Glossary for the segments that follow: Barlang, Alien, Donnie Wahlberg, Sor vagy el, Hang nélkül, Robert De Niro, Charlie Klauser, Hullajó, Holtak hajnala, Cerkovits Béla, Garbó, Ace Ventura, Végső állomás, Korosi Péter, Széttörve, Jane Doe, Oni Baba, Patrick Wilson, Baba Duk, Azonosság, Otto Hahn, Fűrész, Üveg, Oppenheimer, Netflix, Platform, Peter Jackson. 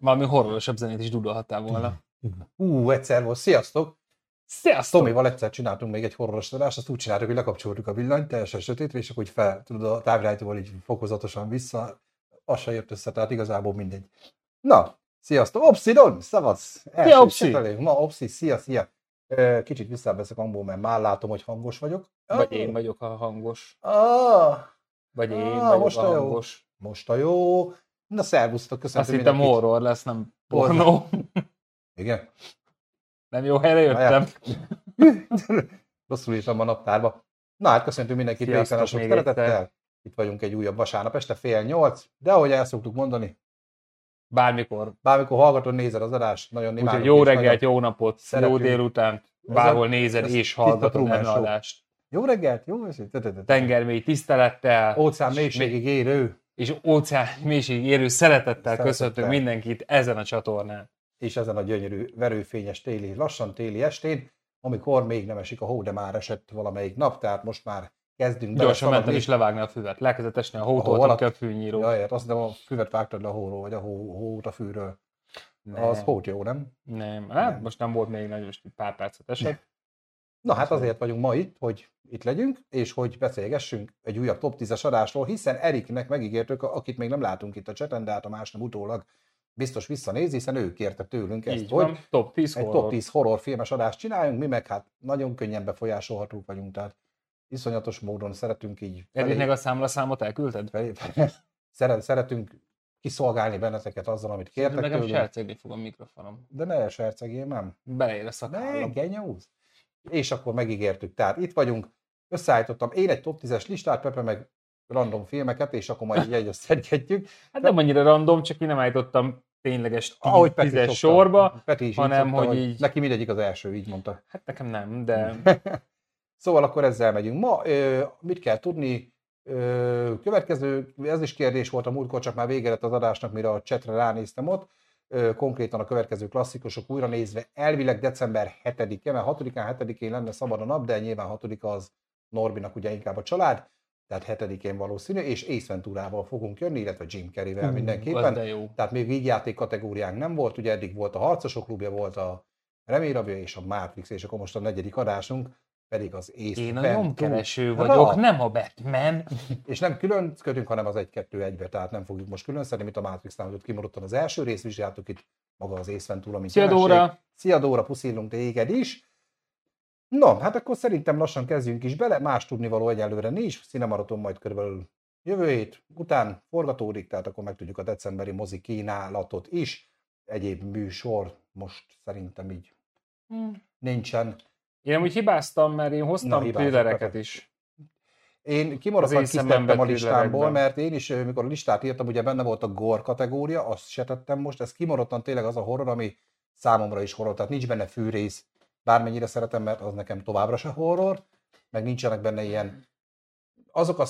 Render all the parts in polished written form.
Valami horrorosabb zenét is dudolhattál volna. Egyszer volt. Sziasztok! Sziasztok! Tomival egyszer csináltunk még egy horroros adást, azt úgy csináltuk, hogy lekapcsoltuk a villanyt, teljesen sötét, és akkor úgy fel, tudod, a távirányítóval így fokozatosan vissza, az se jött össze, tehát igazából mindegy. Na, sziasztok! Opszi, Don! Szavasz! Szia, Opszi! Ma Opszi, szia, szia! Kicsit visszaveszek hangból, mert már látom, hogy hangos vagyok. Vagy én vagyok a hangos. Vagy én vagyok a hangos. Most a jó. Na, szervusztok, köszönöm. Azt hittem horror lesz, nem pornó. Igen. Nem jó helyre jöttem. Rosszul írtam a naptárba. Na hát köszöntünk mindenkit végtelen sok szeretettel. Itt vagyunk egy újabb vasárnap este, 7:30, de ahogy el szoktuk mondani. Bármikor hallgatod, nézed az adást. Nagyon imádom. Jó reggelt, jó napot, szeretjük. Jó délután, bárhol nézed és hallgatod az adást. Jó reggelt, jó reggelt. Tengermély tisztelettel. Óceán mélységig érő. És óceán mélységig érő szeretettel köszöntünk mindenkit ezen a csatornán. És ezen a gyönyörű, verőfényes téli, lassan téli estén, amikor még nem esik a hó, de már esett valamelyik nap, tehát most már kezdünk bele. Gyorsan mentem is levágni a füvet, elkezdett esni a hótól, a fűnyíró. Jajját, azt hiszem a füvet vágtad le a hóról, vagy a hót a fűről. Nem. Az hót jó, nem? Nem, hát nem. Most nem volt még nagyon pár percet esett. Na hát azért vagyunk ma itt, hogy itt legyünk, és hogy beszélgessünk egy újabb top 10-es adásról, hiszen Eriknek megígértük, akit még nem látunk itt a chaten, de hát a más nem utólag biztos visszanézi, hiszen ő kérte tőlünk ezt, van, hogy top 10 horrorfilmes adást csináljunk, mi meg hát nagyon könnyen befolyásolhatók vagyunk, tehát iszonyatos módon szeretünk így... Eddig a számlaszámot elküldted? Szeretünk kiszolgálni benneteket azzal, amit kértek tőlünk. Nekem sercegni fog a mikrofonom. De ne sercegjél, nem? Beleér a szakállam. És akkor megígértük, tehát itt vagyunk, összeállítottam én egy top 10-es listát, Pepe meg random filmeket, és akkor majd így szedgetjük. Hát nem annyira random, csak én nem állítottam tényleges 10-es sorba, hanem hogy így... Neki mindegyik az első, így mondta. Hát nekem nem, de... Szóval akkor ezzel megyünk. Ma mit kell tudni? Következő, ez is kérdés volt a múltkor, csak már vége lett az adásnak, mire a chatre ránéztem ott. Konkrétan a következő klasszikusok újra nézve elvileg december 7-e, mert 6-án, 7-én lenne szabad a nap, de nyilván 6-a az Norbinak ugye inkább a család. Tehát 7-én valószínű, és Ace Venturával fogunk jönni, illetve Jim Carrey-vel mindenképpen. Tehát még vígjáték kategóriánk nem volt, ugye eddig volt a Harcosok klubja, volt a Remélyrabja és a Matrix, és akkor most a negyedik adásunk pedig az Ace Ventura. Én a nyomkereső vagyok, nem a Batman. És nem külön kötünk, hanem az 1-2-1-be, tehát nem fogjuk most külön szedni, mint a Matrixnál, hogy ott kimondottan az első rész, vizsgáltuk itt maga az Ace Ventura, mint jelenség. Szia Dóra! Szia Dóra, puszilunk téged is! No, hát akkor szerintem lassan kezdjünk is bele, más tudnivaló egyelőre nincs, Cinemaraton majd körülbelül jövő hét után forgatódik, tehát akkor megtudjuk a decemberi mozi kínálatot is. Egyéb műsor most szerintem így nincsen. Én amúgy hibáztam, mert én hoztam trélereket is. Én kimaradtam, kisztettem a listámból, mert én is, mikor a listát írtam, ugye benne volt a gore kategória, azt se tettem most, ez kimaradtam tényleg az a horror, ami számomra is horror, tehát nincs benne fűrész. Bármennyire szeretem, mert az nekem továbbra se horror, meg nincsenek benne ilyen azok a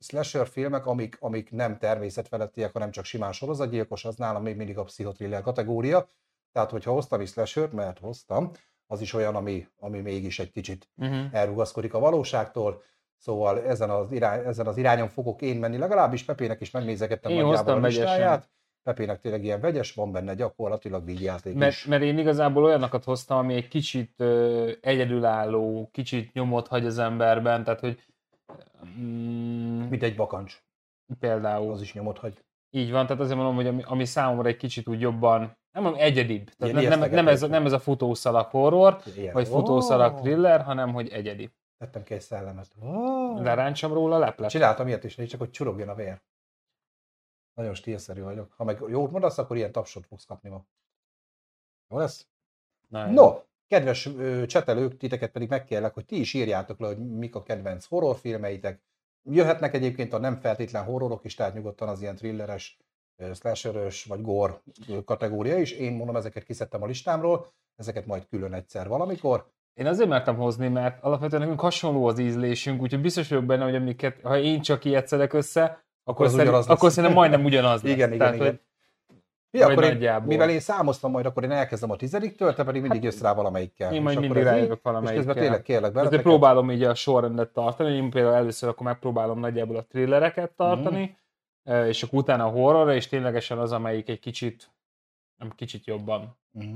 slasher filmek, amik nem természetfelettiek, hanem csak simán sorozatgyilkos, az nálam még mindig a pszichotriller kategória. Tehát, hogyha hoztam is slashert, mert hoztam, az is olyan, ami mégis egy kicsit elrugaszkodik a valóságtól. Szóval ezen az irányon fogok én menni, legalábbis Pepének is megnézegettem nagyjából a listáját. Pepének tényleg ilyen vegyes, van benne gyakorlatilag vígjáték is. Mert én igazából olyanokat hoztam, ami egy kicsit egyedülálló, kicsit nyomot hagy az emberben, tehát hogy... Mint egy bakancs. Például. Az is nyomot hagy. Így van, tehát azért mondom, hogy ami számomra egy kicsit úgy jobban, nem mondom, egyedibb. Tehát nem ez a futószalag horror, ilyen. Vagy futószalag thriller, hanem hogy egyedi. Tettem ki egy szellemet. Leráncsam róla leplet. Csináltam ilyet is, csak hogy csurogjon a vér. Nagyon stílszerű vagyok. Ha meg jót mondasz, akkor ilyen tapsot fogsz kapni ma. Jó lesz? No, kedves csetelők, titeket pedig megkérlek, hogy ti is írjátok le, hogy mik a kedvenc horrorfilmeitek. Jöhetnek egyébként a nem feltétlen horrorok is, tehát nyugodtan az ilyen thrilleres, slasherös vagy gore kategória is. Én mondom, ezeket kiszedtem a listámról, ezeket majd külön egyszer valamikor. Én azért mertem hozni, mert alapvetően nekünk hasonló az ízlésünk, úgyhogy biztos vagyok benne, hogy amiket, ha én csak ilyet szedek össze, akkor szerintem majdnem ugyanaz lesz. Igen. Mivel én számoztam majd, akkor én elkezdem a 10-től, te pedig mindig jössz rá valamelyikkel. Én majd mindig rájövök valamelyikkel. És közben tényleg kérlek bele. Azért próbálom így a sorrendet tartani, én például először akkor megpróbálom nagyjából a thrillereket tartani, és akkor utána a horrorra, és ténylegesen az, amelyik egy kicsit jobban. Uh-huh.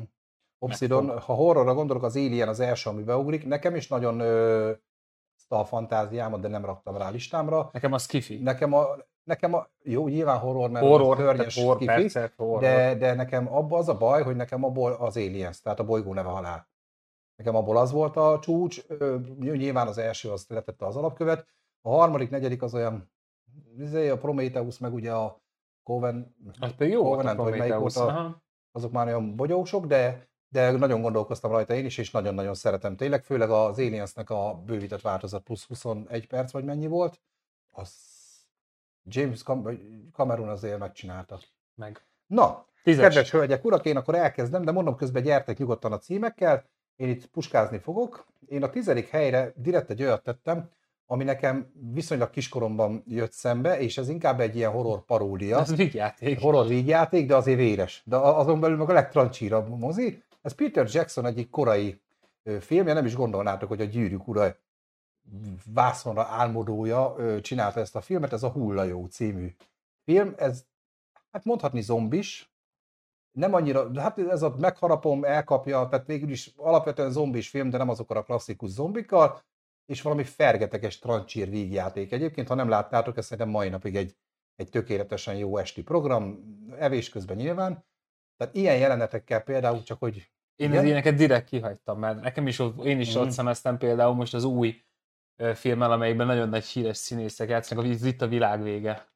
Obsidon, ha horrorra gondolok, az Alien az első, ami beugrik. Nekem is nagyon a fantáziámat, de nem raktam rá listámra. Nekem a skifi. Nekem a jó, nyilván horror, mert horror, környes skifi, percet, de nekem abban az a baj, hogy nekem abból az Aliens, tehát a bolygó neve halál. Nekem abból az volt a csúcs, nyilván az első az letette az alapkövet, a harmadik, negyedik az olyan, a Prometheus, meg ugye a Coven, hát Covenant, vagy melyik volt, azok már olyan bogyósok, de nagyon gondolkoztam rajta én is, és nagyon-nagyon szeretem tényleg, főleg az Aliensnek a bővített változat plusz 21 perc, vagy mennyi volt, az James Cameron azért megcsinálta. Na, kedves hölgyek, urak, én akkor elkezdem, de mondom közben gyertek nyugodtan a címekkel, én itt puskázni fogok. Én a 10. helyre direkt egy olyat tettem, ami nekem viszonylag kiskoromban jött szembe, és ez inkább egy ilyen horror paródia. Ez vígjáték. Horror vígjáték, de azért véres. De azon belül meg a legtrancsírabb mozi. Ez Peter Jackson egyik korai filmje, nem is gondolnátok, hogy a Gyűrűk ura vászonra álmodója csinálta ezt a filmet, ez a Hullajó című film. Ez, hát mondhatni zombis, nem annyira, hát ez a megharapom, elkapja, tehát végül is alapvetően zombis film, de nem azokkal a klasszikus zombikkal, és valami fergeteges trancsír vígjáték. Egyébként, ha nem láttátok, ez szerintem mai napig egy tökéletesen jó esti program, evés közben nyilván. Tehát ilyen jelenetekkel például csak, hogy... Én az ilyeneket direkt kihagytam, mert nekem is ott szemeztem például most az új filmmel, amelyikben nagyon nagy híres színészek játszanak, hogy itt a világ vége.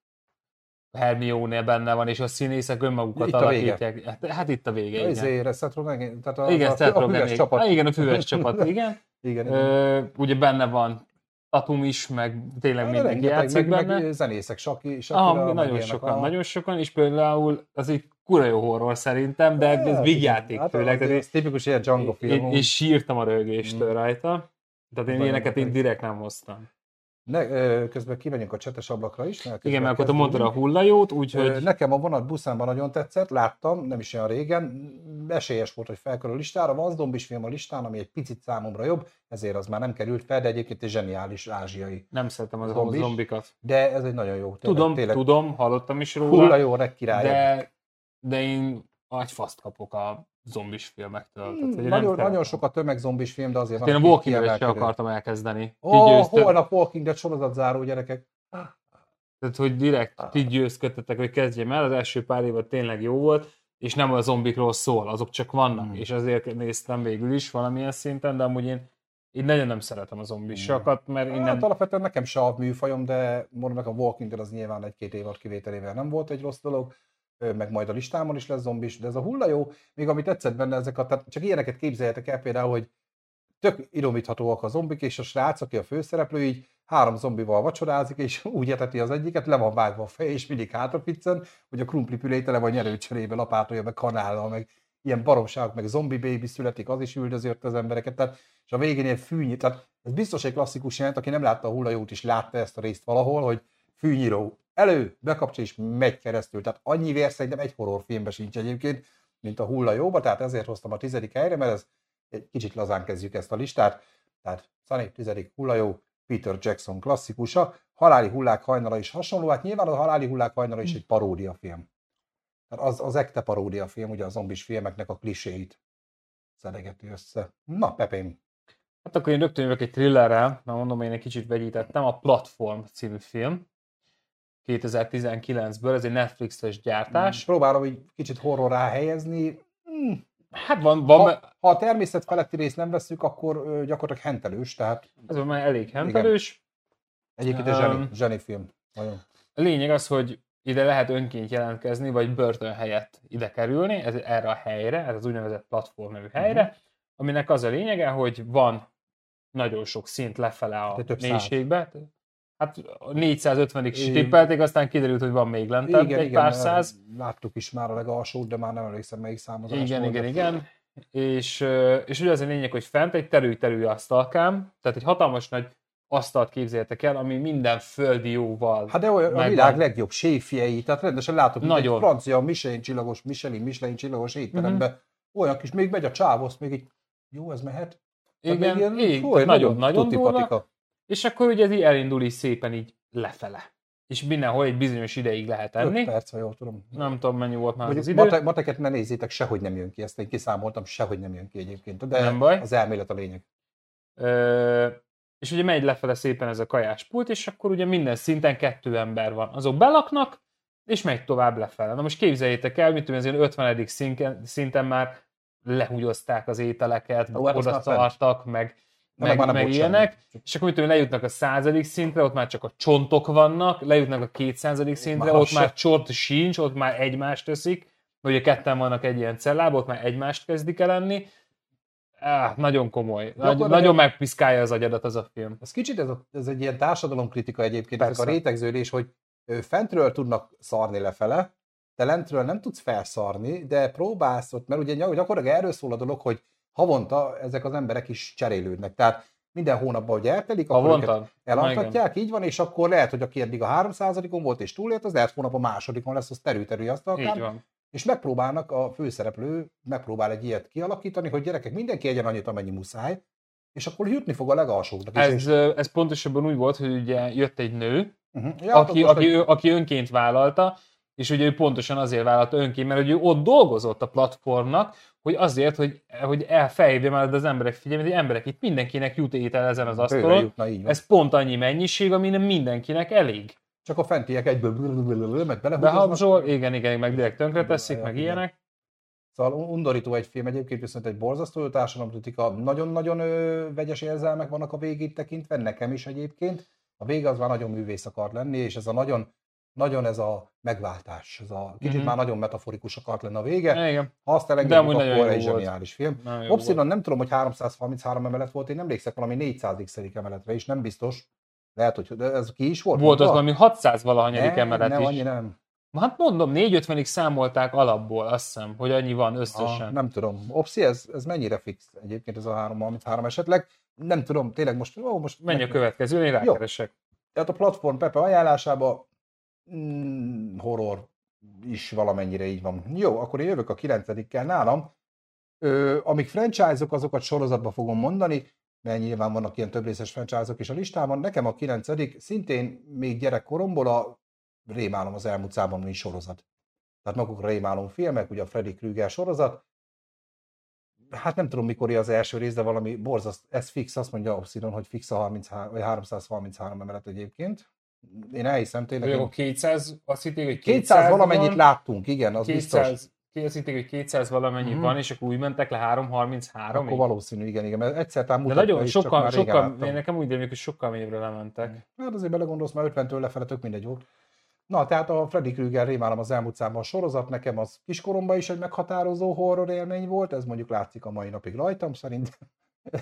Hermione benne van, és a színészek önmagukat itt alakítják. Hát itt a vége, igen. Ezért, a füves csapat. Igen, a füves csapat, igen. Ugye benne van Tatum is, meg tényleg mindenki játszik benne. Meg zenészek, Shakira, nagyon sokan, és például az egy kurva jó horror szerintem, de ez vígjáték főleg. Ez tipikus ilyen Django film. És sírtam a röhögéstől rajta. Tehát én ilyeneket én direkt nem hoztam. Közben kivegyünk a csetes ablakra is. Igen, mert akkor mondtad a Hullajót, úgyhogy... Nekem a vonat buszánban nagyon tetszett, láttam, nem is olyan régen, esélyes volt, hogy felkerül a listára. Van zombis film a listán, ami egy picit számomra jobb, ezért az már nem került fel, de egyébként egy zseniális ázsiai. Nem szeretem az zombikat. De ez egy nagyon jó. Tudom, hallottam is róla. Hullajó, regkirály. De én egy faszt kapok a zombis filmektől. Nagyon sok a tömegzombis film, de azért... Én a Walking Dead-et sem akartam elkezdeni. Holnap Walking Dead sorozatzáró, gyerekek. Tehát, hogy direkt ti győzködtetek, hogy kezdjem el, az első pár évad tényleg jó volt, és nem a zombikról szól, azok csak vannak, és azért néztem végül is valamilyen szinten, de amúgy én nagyon nem szeretem a zombisakat, mert innen... Hát alapvetően nekem se a műfajom, de mondom, nekem a Walking Dead az nyilván egy-két évad kivételével nem volt egy rossz dolog, meg majd a listámon is lesz zombis, de ez a Hullajó, még amit tetszett benne ezek a, tehát csak ilyeneket képzeljetek el például, hogy tök idomíthatóak a zombik, és a srác, aki a főszereplő, így 3 zombival vacsorázik, és úgy eteti az egyiket, le van vágva a fej, és mindig hátraficcen, hogy a krumplipüré tele van nyerőcserébe, lapátolja, meg kanállal, meg ilyen baromságok, meg zombi baby születik, az is üldözött az embereket, tehát, és a végén ilyen fűnyír, tehát ez biztos egy klasszikus jelent, aki nem látta a Hullajót is, látta ezt a részt valahol, hogy fűnyíró. Elő, bekapcsol és megy keresztül. Tehát annyi vér szerintem egy horrorfilmben sincs egyébként, mint a Hullajóba, tehát ezért hoztam a 10. helyre, mert ez egy kicsit lazán kezdjük ezt a listát. Tehát Sunny, 10. Hullajó, Peter Jackson klasszikusa, Haláli hullák hajnala is hasonló, hát nyilván a Haláli hullák hajnala is egy paródiafilm. Tehát az ekte paródiafilm, ugye a zombis filmeknek a kliséit szedegeti össze. Na, Pepém. Hát akkor én rögtön jövök egy thrillerrel, mert mondom, én egy kicsit vegyítettem, a Platform című film. 2019-ből, ez egy Netflixes gyártás. Próbálom így kicsit horrorrá helyezni. Hát van... Ha a természet feletti részt nem veszük, akkor gyakorlatilag hentelős, tehát... Ez már elég hentelős. Egyébként egy zseni film. Vajon. A lényeg az, hogy ide lehet önként jelentkezni, vagy börtön helyett ide kerülni, erre a helyre, ez az úgynevezett platform nevű helyre, aminek az a lényege, hogy van nagyon sok szint lefele a mélységbe. Hát 450-ig tippelték, aztán kiderült, hogy van még lentebb pár száz. Láttuk is már a legalsót, de már nem emlékszem, melyik számozás. Igen. És ugye az a lényeg, hogy fent egy terül asztalkám, tehát egy hatalmas nagy asztalt képzeljetek el, ami minden földi jóval. Hát de olyan a világ legjobb séfjei, tehát rendesen látok, hogy egy francia Michelin csillagos étteremben olyan kis, még megy a csávoszt, még így, jó, ez mehet? Igen, nagyon-nagyon. És akkor ugye ez így elindul így szépen így lefele. és mindenhol egy bizonyos ideig lehet enni. 5 perc, ha jól tudom. Nem tudom, mennyi volt már az idő. Matekot ne nézzétek, sehogy nem jön ki. Ezt én kiszámoltam, sehogy nem jön ki egyébként. De nem baj. Az elmélet a lényeg. És ugye megy lefele szépen ez a kajáspult, és akkor ugye minden szinten 2 ember van. Azok belaknak, és megy tovább lefele. Na most képzeljétek el, mit tudom, az ilyen 50. szinten már lehúgyozták az ételeket, oda tartak, meg ilyenek, és akkor mit tudom, lejutnak a 100. szintre, ott már csak a csontok vannak, lejutnak a 200. szintre, ott már csont sincs, ott már egymást teszik, ugye 2-en vannak egy ilyen cellában, ott már egymást kezdik el enni. Nagyon komoly. Nagyon megpiszkálja az agyadat az a film. Ez kicsit ez egy ilyen társadalomkritika egyébként, ez a rétegződés, hogy fentről tudnak szarni lefele, de lentről nem tudsz felszarni, de próbálsz ott, mert ugye gyakorlatilag erről szól a dolog, hogy havonta ezek az emberek is cserélődnek. Tehát minden hónapban, hogy eltelik, akkor őket elantatják, így van, és akkor lehet, hogy aki eddig a 300-on volt és túlélt, az lehet hónap a 2-on lesz, az terül azt akár. És megpróbálnak, a főszereplő megpróbál egy ilyet kialakítani, hogy gyerekek, mindenki egyen annyit, amennyi muszáj, és akkor jutni fog a legalsóknak. Ez pontosabban úgy volt, hogy ugye jött egy nő, aki önként vállalta, és ugye ő pontosan azért vállalta önként, mert ő ott dolgozott a platformnak, hogy azért, hogy felhívja már az emberek figyelmét, hogy emberek, itt mindenkinek jut étel ezen az asztalon. Jutna, ez pont annyi mennyiség, ami nem mindenkinek elég. Csak a fentiek egyből meg belehúznak. Igen, meg direkt tönkre teszik, meg ilyenek. Szóval undorító egy film egyébként, viszont egy borzasztó társadalomkritika, nagyon-nagyon vegyes érzelmek vannak a végét tekintve, nekem is egyébként. A vége az már nagyon művész akar lenni, és ez a nagyon ez a megváltás, ez a kicsit már nagyon metaforikus akart lenni a vége. Igen. Ha azt elengedjük, akkor egy zseniális film. Obszidon nem tudom, hogy 333 emelet volt, én emlékszek valami 400. emeletre is, nem biztos. Lehet, hogy ez ki is volt? Volt az valami 600-valahanyadik emelet is. Nem, annyi nem. Hát mondom, 450-ig számolták alapból, azt hiszem, hogy annyi van összesen. Nem tudom. Opszi, ez mennyire fix egyébként ez a 333 esetleg? Nem tudom, tényleg most menj a következő, én rákeresek. Tehát a platform Pepe ajánlásában horror is valamennyire így van. Jó, akkor én jövök a 9-kel nálam. Amik franchise-ok, azokat sorozatban fogom mondani, mert nyilván vannak ilyen többrészes franchise-ok is a listában. Nekem a 9. szintén még gyerekkoromból a Rémálom az elmúlt számban, mint sorozat. Tehát maguk a Rémálom filmek, ugye a Freddy Krueger sorozat. Hát nem tudom, mikor az első rész, de valami borzaszt. Ez fix, azt mondja Obsidon, hogy fix a 333 emelet egyébként. Én elhiszem tényleg. Jó, 200, azt hitték, hogy 200 valamennyit van. Láttunk, igen, az 200. Biztos. Azt hitték, hogy 200 valamennyi van, és akkor úgy mentek le 333. Akkor valószínű, igen. Egyszer talán mutatja, de nagyon sokkal, én nekem úgy délmik, hogy sokkal mélyebbre lementek. Hát azért belegondolsz, már 50-től lefele tök mindegy volt. Na, tehát a Freddy Krueger Rémálom az elmúlt számban sorozat, nekem az kiskoromban is egy meghatározó horror élmény volt, ez mondjuk látszik a mai napig rajtam, szerintem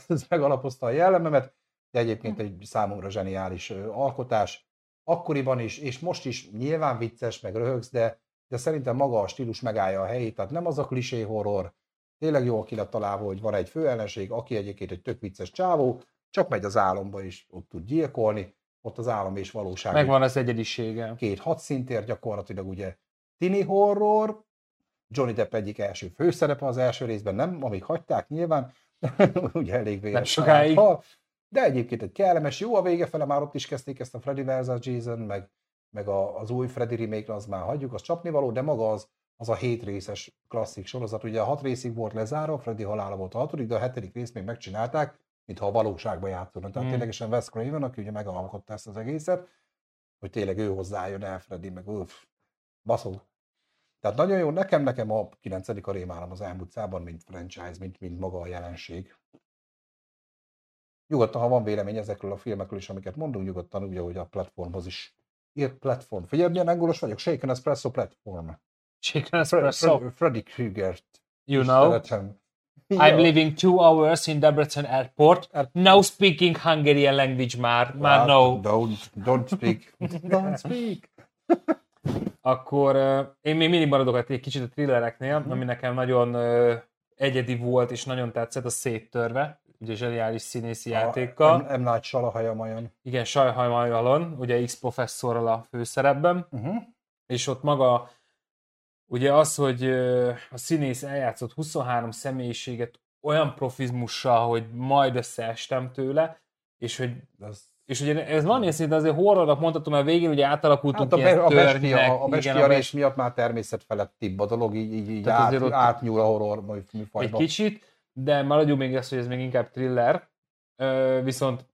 ez megalapozta a jellememet, de egyébként egy számomra zseniális alkotás. Akkoriban is, és most is nyilván vicces, meg röhögsz, de szerintem maga a stílus megállja a helyét, tehát nem az a klisé horror, tényleg jól ki lett találva, hogy van egy főellenség, aki egyébként egy tök vicces csávó, csak megy az álomba is, ott tud gyilkolni, ott az álom és valóság. Megvan az egyedisége. 2-6 szintér gyakorlatilag ugye tini horror, Johnny Depp egyik első főszerepe az első részben, nem, amíg hagyták nyilván, ugye elég véres. Nem sokáig. De egyébként egy kellemes, jó a vége fele, már ott is kezdték ezt a Freddy vs. Jason, meg az új Freddy remake-re, az már hagyjuk, az csapnivaló, de maga az a 7 részes klasszik sorozat, ugye a 6 részig volt lezárva, Freddy halála volt a 6., de a 7. részt még megcsinálták, mintha a valóságban játszódna. Tehát ténylegesen Wes Craven, aki ugye megalkotta ezt az egészet, hogy tényleg ő hozzájön el Freddy, meg baszog. Tehát nagyon jó, nekem a 9. a Rémálom az elmúlt szában, mint franchise, mint maga a jelenség. Nyugodtan, ha van vélemény ezekről a filmekről is, amiket mondunk, nyugodtan, ugye, hogy a platformhoz is írt platform. Figyelj, milyen angolos vagyok. Shaken Espresso platform. Shaken Espresso. Freddy Kruegert. You know, szeretem. I'm living 2 hours in Debrecen airport. No speaking Hungarian language már no. Don't speak. Don't speak. Akkor én még mindig maradok egy kicsit a thrillereknél, ami nekem nagyon egyedi volt, és nagyon tetszett, a Széttörve. Ugye zseniális színészi játékkal. M. Night Shyamalan. Igen, Shyamalan, ugye X professzorral a főszerepben. És ott maga, ugye az, hogy a színész eljátszott 23 személyiséget olyan profizmussal, hogy majd összeestem tőle, és hogy És ugye ez van észre, de azért horrornak mondhatom, mert végén ugye átalakultunk hát ilyen törvények. A bestia rész miatt már természet felettibb a dolog, így átnyúl a horror műfajba. Egy kicsit, de maradjunk még ezt, hogy ez még inkább thriller. Viszont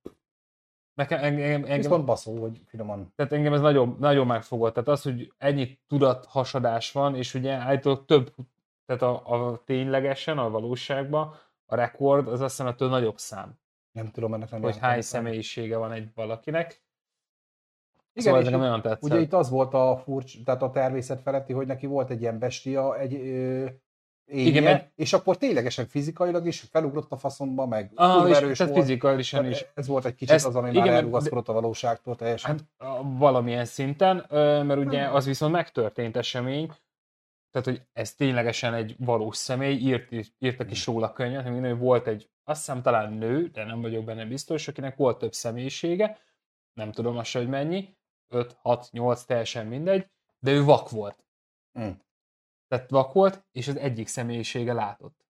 nekem engem baszó, hogy finoman. Tehát engem ez nagyon, nagyon megfogott. Tehát az, hogy ennyi tudathasadás van, és ugye állítólag több, tehát a ténylegesen, a valóságban a rekord az azt hiszem ettől nagyobb szám. Nem tudom ennek nem. Hogy hány személyisége van egy valakinek. Igen, szóval nekem nagyon tetszett. Ugye itt az volt a furcsa, tehát a természet feletti, hogy neki volt egy ilyen bestia, egy igen, és akkor ténylegesen fizikailag is felugrott a faszomba, meg túlerős volt. Fizikaisan is. Ez volt egy kicsit az, ami már elrugaszkodott a valóságtól teljesen. Hát, valamilyen szinten, mert ugye az viszont megtörtént esemény, tehát hogy ez ténylegesen egy valós személy, írtak is róla könyvet, hogy volt egy, azt hiszem talán nő, de nem vagyok benne biztos, akinek volt több személyisége, nem tudom azt, hogy mennyi, 5-6-8, teljesen mindegy, de ő vak volt. Tehát vak volt, és az egyik személyisége látott.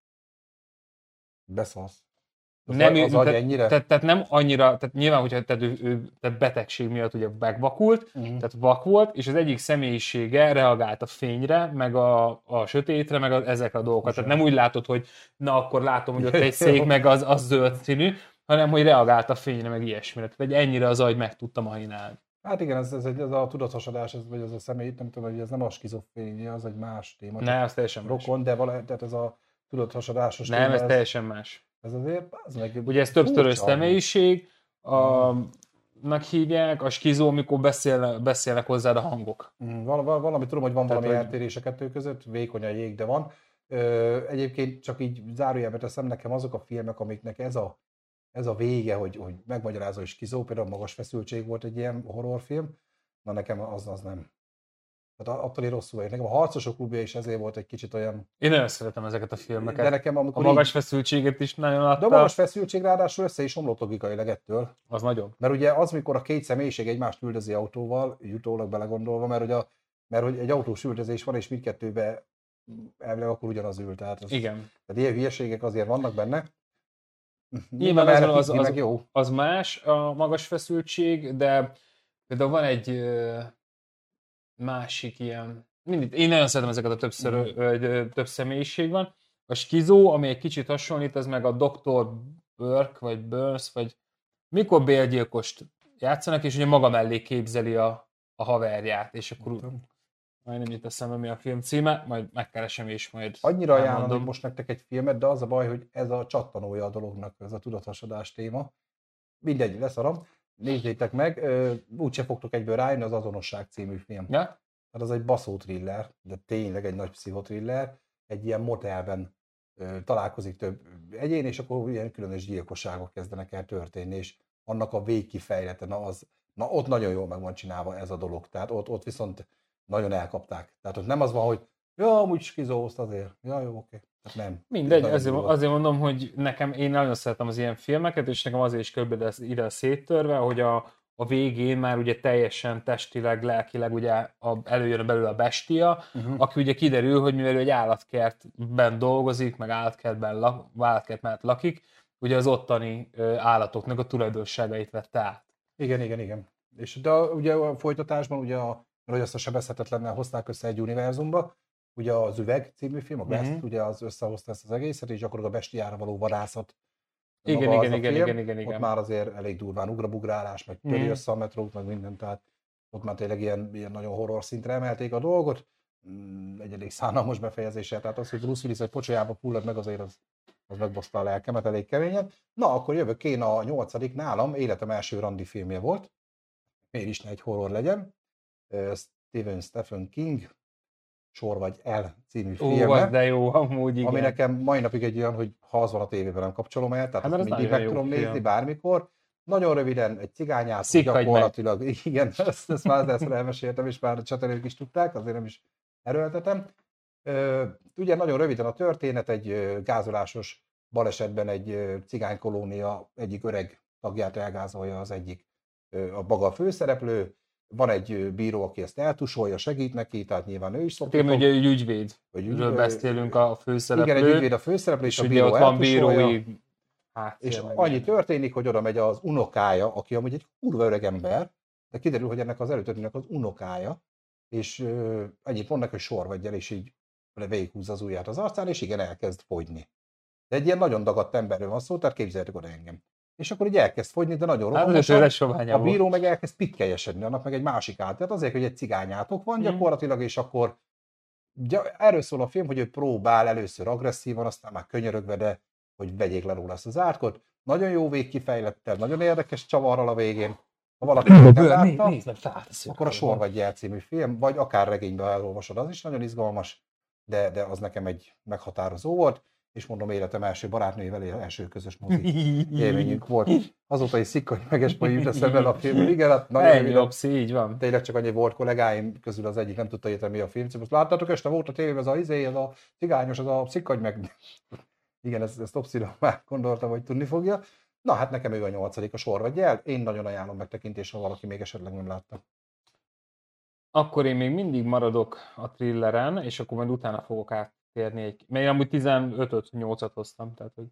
Beszalsz. Tehát nem annyira, tehát nyilván, hogyha ő betegség miatt ugye megvakult, tehát vak volt, és az egyik személyisége reagált a fényre, meg a sötétre, meg ezekre a dolgokat. Tehát nem úgy látod, hogy na akkor látom, hogy ott egy szék, meg az zöld színű, hanem hogy reagált a fényre, meg ilyesmire. Tehát ennyire az agy meg tudta mahinálni. Hát igen, ez a tudatosodás, vagy az a személy, nem tudom, hogy ez nem a skizofrénia, az egy más téma. Nem, ez teljesen rokon, de tehát ez a tudatosodásos téma. Nem, ez teljesen más. Ez azért, az meg... Ugye ez többszörös személyiség, hívják, a skizó, amikor beszélnek hozzád a hangok. Valami, tudom, hogy van tehát valami eltérés a kettő között, vékony a jég, de van. Egyébként csak így zárójelbe teszem, nekem azok a filmek, amiknek ez a vége, hogy megmagyarázó is skizó, például Magas feszültség volt egy ilyen horrorfilm, na nekem az nem. Tehát attól én rosszul vagyok. Nekem a Harcosok klubja is ezért volt egy kicsit olyan... Én nagyon szeretem ezeket a filmeket. De nekem, amikor a magas feszültséget is nagyon adtam. De a magas feszültség ráadásul össze is omlott logikailag ettől. Az nagyon. Mert ugye az, mikor a két személyiség egymást üldözi autóval, jutólag belegondolva, mert hogy egy autós üldözés van, és mindkettőben elvileg akkor ugyanaz ül. Tehát az, igen. Tehát ilyen hülyeségek azért vannak benne. Nyilván az más a magas feszültség, de például van egy másik ilyen, mindig, én nagyon szeretem ezeket a több személyiség van. A skizó, ami egy kicsit hasonlít, az meg a Dr. Burke, vagy Burns, vagy mikor bélgyilkost játszanak, és ugye maga mellé képzeli a haverját, és akkor majdnem jut eszembe, mi a film címe, majd megkeresem és majd annyira ajánlom most nektek egy filmet, de az a baj, hogy ez a csattanója a dolognak, ez a tudatosodás téma. Mindegy, leszarom. Nézzétek meg, úgyse fogtok egyből rájönni, az Azonosság című film. Ja? Hát az egy baszó thriller, de tényleg egy nagy pszichotriller. Egy ilyen motelben találkozik több egyén, és akkor ilyen különös gyilkosságok kezdenek el történni, és annak a végkifejlete, na ott nagyon jól meg van csinálva ez a dolog. Tehát ott viszont nagyon elkapták. Tehát ott nem az van, hogy ja, amúgy skizózt azért, ja, jó, oké. Nem. Mindegy, azért mondom, hogy nekem, én nagyon szeretem az ilyen filmeket, és nekem azért is körülbelül ide széttörve, hogy a végén már ugye teljesen testileg, lelkileg ugye előjön belőle a bestia, aki ugye kiderül, hogy mivel egy állatkertben dolgozik, meg állatkert mellett lakik, ugye az ottani állatoknak a tulajdonságait vette át. Igen. És de ugye a folytatásban, ugye hogy azt a sebezhetetlennel hozták össze egy univerzumba, ugye az Üveg című film, a Best, ugye az összehozta ezt az egészet, és gyakorlatilag a bestiára való vadászat. Igen. Ott már azért elég durván ugrabugrálás, meg töri össze a metrót, meg minden, tehát ott már tényleg ilyen nagyon horror szintre emelték a dolgot. Egy elég szánalmas befejezéssel, tehát az, hogy Bruce Willis egy pocsolyába pullad meg, azért az megboszta a lelkemet elég keményen. Na, akkor jövök én a 8. nálam, életem első randi filmje volt. Miért is ne egy horror legyen. Stephen King. Sor vagy El című filmje, de jó, amúgy igen. Ami nekem mai napig egy olyan, hogy ha az van a tévében, nem kapcsolom el, tehát hát, mindig meg tudom nézni bármikor. Nagyon röviden egy cigányászó gyakorlatilag, igen, ezt már ezzel elmeséltem, és már a csatornák is tudták, azért nem is erőltetem. Ugye nagyon röviden a történet, egy gázolásos balesetben egy cigánykolónia egyik öreg tagját elgázolja az egyik, a maga a főszereplő. Van egy bíró, aki ezt eltusolja, segít neki, tehát nyilván ő is szokott. Ugye egy ügyvédről beszélünk a főszereplő. Igen, egy ügyvéd a főszereplő, és a bíró eltusolja. És annyi történik, hogy oda megy az unokája, aki amúgy egy kurva öreg ember, de kiderül, hogy ennek az előtörténnek az unokája, és annyit mondnak, hogy sor vagy el, és így végighúzza az ujját az arcán, és igen, elkezd fogyni. De egy ilyen nagyon dagadt emberről van szó, tehát képzeljétek oda engem. És akkor így elkezd fogyni, de nagyon rohamosan. A bíró meg elkezd pikkelyesedni, annak meg egy másik által, azért, hogy egy cigányátok van gyakorlatilag, és akkor erről szól a film, hogy ő próbál először agresszívan, aztán már könyörögve, de hogy vegyék le róla ezt az árkot. Nagyon jó végkifejlettel, nagyon érdekes csavarral a végén. Ha valaki nem látta, akkor a Sor vagy Jel című film, vagy akár regényben elolvasod, az is nagyon izgalmas, de az nekem egy meghatározó volt, és mondom, életem első barátnőivel első közös mozi élményünk volt. Azóta is szikkony megespolyi jut eszembe a filmről. Igen, hát nagyon így van. Tényleg csak annyi volt kollégáim közül az egyik nem tudta érteni, mi a film. Most láttátok, este volt a tévében ez a cigányos, ez a szikkony meg... Igen, ezt obszidon már gondoltam, hogy tudni fogja. Na hát nekem ő a 8. a Sor vagy Jel. Én nagyon ajánlom megtekintésre, ha valaki még esetleg nem látta. Akkor én még mindig maradok a thrilleren, és akkor majd utána fogok áttérni egy... Mert én amúgy 15-öt, 8-at hoztam, tehát hogy...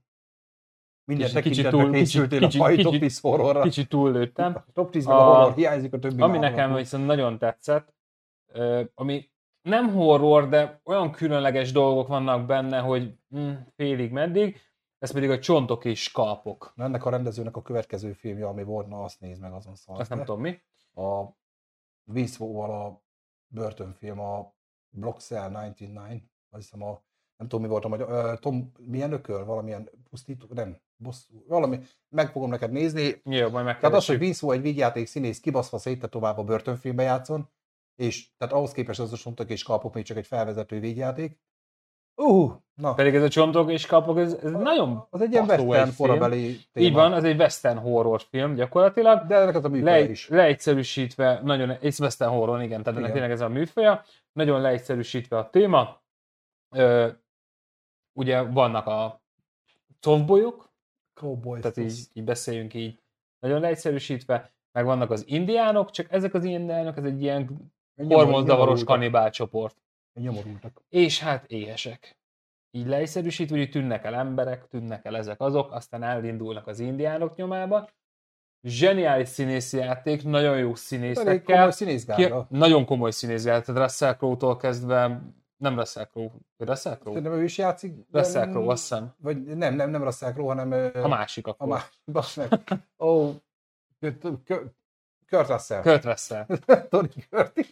Minden tekintetben készültél a faj top 10 horrorra. Kicsit túllőttem. A top 10-ben a horror hiányzik, a többi. Ami nekem viszont nagyon tetszett, ami nem horror, de olyan különleges dolgok vannak benne, hogy félig meddig. Ez pedig a Csontok és kalpok. Na, ennek a rendezőnek a következő filmje, ami volt, na azt nézd meg, azon szarsz. Azt nem tudom mi. A Vízfóval a börtönfilm, a Block Cell 99, azt hiszem a, nem tudom mi volt a magyar, milyen ököl, valamilyen pusztító, nem, bosszú, valami, meg fogom neked nézni. Jó, majd tehát az, hogy Vízfó egy vígjáték színész kibaszva szét, tovább a börtönfilmbe játszon, és tehát ahhoz képest az a Csontok és kalpok még csak egy felvezető vígjáték. Na. Pedig ez a Csontok és kalpok, ez nagyon az egy ilyen western korabeli téma. Így van, ez egy western horror film gyakorlatilag. De ennek az a műfaja is. Leegyszerűsítve, nagyon, és western horror, igen, tehát ennek tényleg ez a műfaja. Nagyon leegyszerűsítve a téma. Ugye vannak a cowboyok, tehát így beszéljünk így nagyon leegyszerűsítve, meg vannak az indiánok, csak ezek az indiánok, ez egy ilyen hormonzavaros kanibál csoport. Nyomorultak. És hát éhesek. Így leegyszerűsítve, hogy tűnnek el emberek, tűnnek el ezek azok, aztán elindulnak az indiánok nyomába. Zseniális színészi játék, nagyon jó színészekkel. Nagyon komoly színészgára. Russell Crowe-tól kezdve, nem Russell Crowe. Russell Crowe? Szerintem ő is játszik. Russell Crowe, azt hiszem. Vagy nem Russell Crowe, hanem... A másik akkor. Kurt Russell. Kurt Russell. Tony Curtis.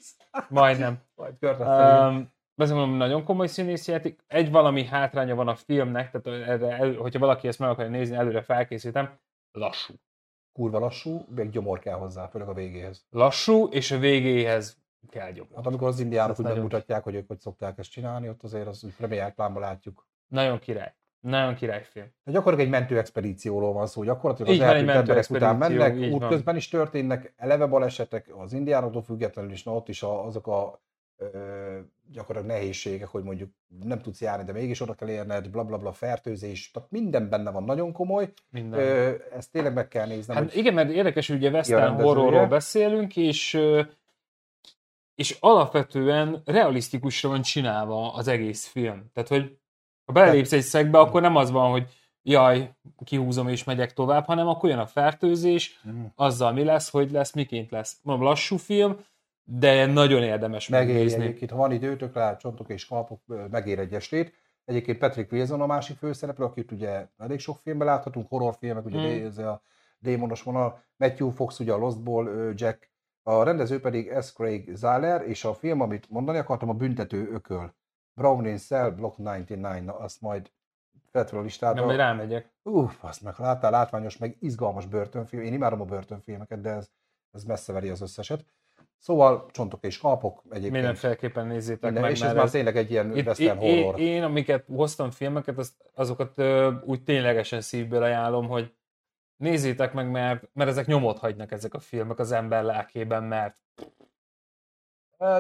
Majdnem. Majd Kurt Russell. Azért mondom, nagyon komoly színészi játék. Egy valami hátránya van a filmnek, tehát erre, hogyha valaki ezt meg akarja nézni, előre felkészítem, lassú. Kurva lassú, meg gyomor kell hozzá, főleg a végéhez. Lassú, és a végéhez kell gyomor. Hát amikor az indiánok úgy megmutatják, hogy ők hogy szokták ezt csinálni, ott azért az premiér plánban látjuk. Nagyon király. Nagyon királyfilm. Gyakorlatilag egy mentő expedícióról van szó, gyakorlatilag az eltűnt emberek után mennek, útközben is történnek, eleve balesetek az indiánoktól függetlenül is, na ott is azok a gyakorlatilag nehézségek, hogy mondjuk nem tudsz járni, de mégis oda kell érned, blablabla, fertőzés, tehát minden benne van, nagyon komoly. Ezt tényleg meg kell néznem. Hát igen, mert érdekes, hogy ugye western horrorról beszélünk, és alapvetően realisztikusra van csinálva az egész film. Tehát, hogy ha belépsz egy szegbe, akkor nem az van, hogy jaj, kihúzom és megyek tovább, hanem akkor jön a fertőzés, azzal mi lesz, hogy lesz, miként lesz. Mondom, lassú film, de nagyon érdemes megnézni. Egyébként, ha van időtök rá, Csontok és kalpok, megér egy estét. Egyébként Patrick Wilson a másik főszereplő, akit ugye elég sok filmben láthatunk, horrorfilmek, ugye ez a démonos vonal, Matthew Fox ugye a Lostból, Jack, a rendező pedig S. Craig Zahler, és a film, amit mondani akartam, a Büntető ököl. Browning Cell, Block 99, na azt majd feltől a listára. Nem, hogy rámegyek. Azt meg láttál, látványos, meg izgalmas börtönfilm. Én imádom a börtönfilmeket, de ez messze veri az összeset. Szóval Csontok és kalpok egyébként. Mindenféleképpen nézzétek meg. És ez már tényleg egy ilyen western horror. Én amiket hoztam filmeket, azokat úgy ténylegesen szívből ajánlom, hogy nézzétek meg, mert ezek nyomot hagynak ezek a filmek az ember lelkében, mert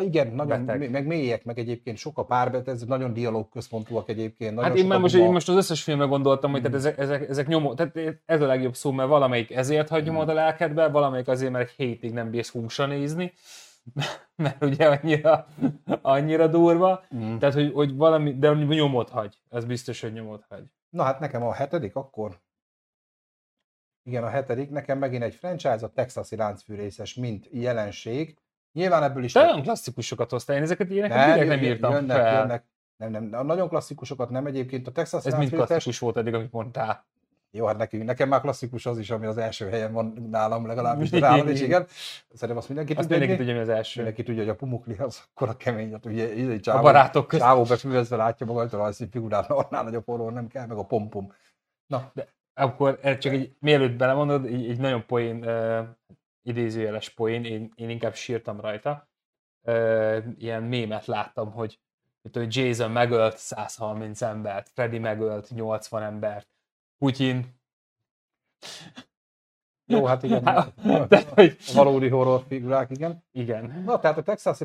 igen, nagyon meg mélyek, meg egyébként sok a párbeszéd, ez nagyon dialógközpontúak egyébként. Hát én már most az összes filmre gondoltam, hogy tehát ezek nyomó, tehát ez a legjobb szó, mert valamelyik ezért hagy nyomod a lelkedbe, valamelyik azért, mert egy hétig nem bírsz húsa nézni, mert ugye annyira durva, tehát hogy valami, de nyomot hagy, ez biztos, hogy nyomot hagy. Na hát nekem a 7. akkor Igen, a hetedik. Nekem megint egy franchise, a texasi láncfűrészes, mint jelenség. Nyilván ebből is... De olyan klasszikusokat hoztál, én ezeket ilyeneket nem írtam fel. Jönnek. Nem, nagyon klasszikusokat nem egyébként. A texasi láncfűrészes... Ez mind klasszikus volt eddig, amit mondtál. Jó, hát nekem már klasszikus az is, ami az első helyen van nálam, legalábbis nálam is, igen. Szerintem azt mindenki tudja. Mindenki tudja, mi az első. Mindenki tudja, hogy a pumukli az akkor a kemény, ugye csávó, a barátok között. Csávó befűvezve látja magát a rajszín figurát, annál nagyobb orról nem kell, meg a pompom. Na, de akkor csak így, mielőtt belemondod, így nagyon poén, idézőjeles poén, én inkább sírtam rajta. Ilyen mémet láttam, hogy Jason megölt 130 embert, Freddy megölt 80 embert, Putyin. Jó, hát igen. A valódi horror figurák, igen. Igen. Na, tehát a texasi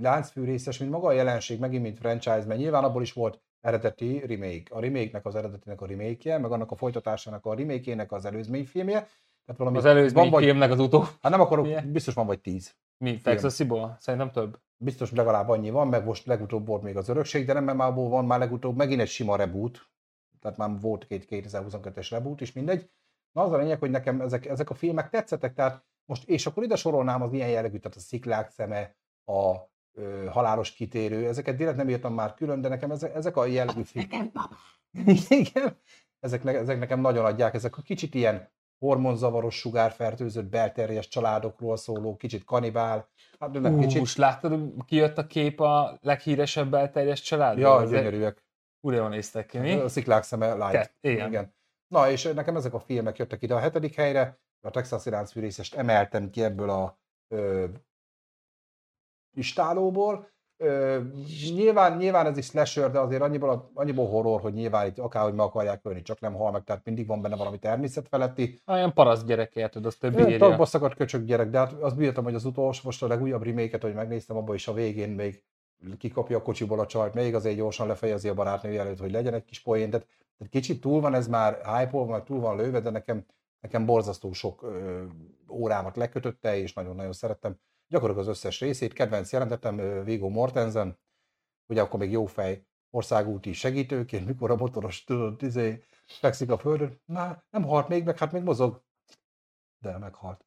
láncfűrészes, mint maga a jelenség, megint mint franchise, mert nyilván abból is volt eredeti remake. A remake-nek az eredetinek a remake-je, meg annak a folytatásának a remake-ének az előzmény filmje. Tehát valami az előzmény filmnek az utó. Hát nem akarok, biztos van vagy 10. Mi? Texasiból? Szerintem több. Biztos legalább annyi van, meg most legutóbb volt még az örökség, de nem, mert már van már legutóbb megint egy sima reboot. Tehát már volt két 2022-es reboot, és mindegy. Na az a lényeg, hogy nekem ezek a filmek tetszettek, tehát most, és akkor ide sorolnám az ilyen jellegű, tehát a Sziklák szeme, a Halálos kitérő, ezeket direkt nem írtam már külön, de nekem ezek a jellegű filmek. Igen, ezek nekem nagyon adják, ezek a kicsit ilyen hormonzavaros, sugárfertőzött, belterjes családokról szóló, kicsit kanibál. Hát, most láttad, ki jött a kép a leghíresebb belterjes családról? Ja, gyönyörűek. Újra néztek ki, mi? A Sziklák szeme light. Igen. Na, és nekem ezek a filmek jöttek ide a hetedik helyre, a texasi láncfűrészest emeltem ki ebből a istálóból. Nyilván ez is slasher, de azért annyiból horror, hogy nyilván itt akárhogy meg akarják ölni, csak nem hal meg, tehát mindig van benne valami természetfeletti. Olyan paraszt gyerek, érted, az több írja. Tagba szakadt köcsög gyerek, de hát azt bírtam, hogy az utolsó, most a legújabb remake-et, hogy megnéztem, abban is a végén még kikapja a kocsiból a csajt, még azért gyorsan lefejezi a barátnője előtt, hogy legyen egy kis poén, tehát kicsit túl van ez már hype-olva, túl van lőve, de nekem borzasztó sok órámat lekötötte, és nagyon-nagyon szerettem gyakorlatilag az összes részét. Kedvenc jelentettem Viggo Mortensen, ugye akkor még jó fej országúti segítőként, mikor a motoros fekszik a földön, már nem halt még, meg hát még mozog, de meghalt.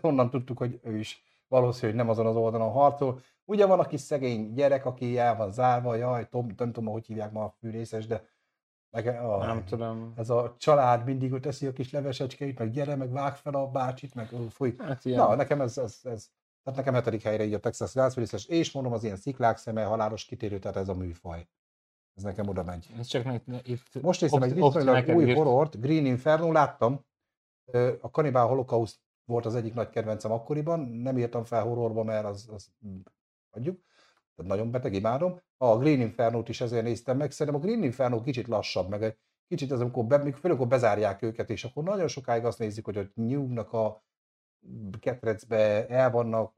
Onnan tudtuk, hogy ő is valószínű, hogy nem azon az oldalon harcol. Ugye van a kis szegény gyerek, aki el van zárva, jaj, nem tudom, hogy hívják ma a fűrészes, de nem tudom. Ez a család mindig teszi a kis levesecskeit, meg gyere, meg vág fel a bácsit, meg fúj. Hát na, nekem ez. Tehát nekem hetedik helyre így a texasi láncfűrészes, és mondom, az ilyen Sziklák szeme, Halálos kitérő, tehát ez a műfaj. Ez nekem oda megy. Most néztem egy viszonylag új horrort, Green Inferno, láttam. A Kanibál Holocaust volt az egyik nagy kedvencem akkoriban, nem írtam fel horrorba, mert az adjuk. Tehát nagyon beteg, imádom. A Green Inferno-t is ezért néztem meg, szerintem a Green Inferno kicsit lassabb, meg egy kicsit az, amikor bezárják őket, és akkor nagyon sokáig azt nézzük, hogy ott nyúgnak a ketrecbe, el vannak,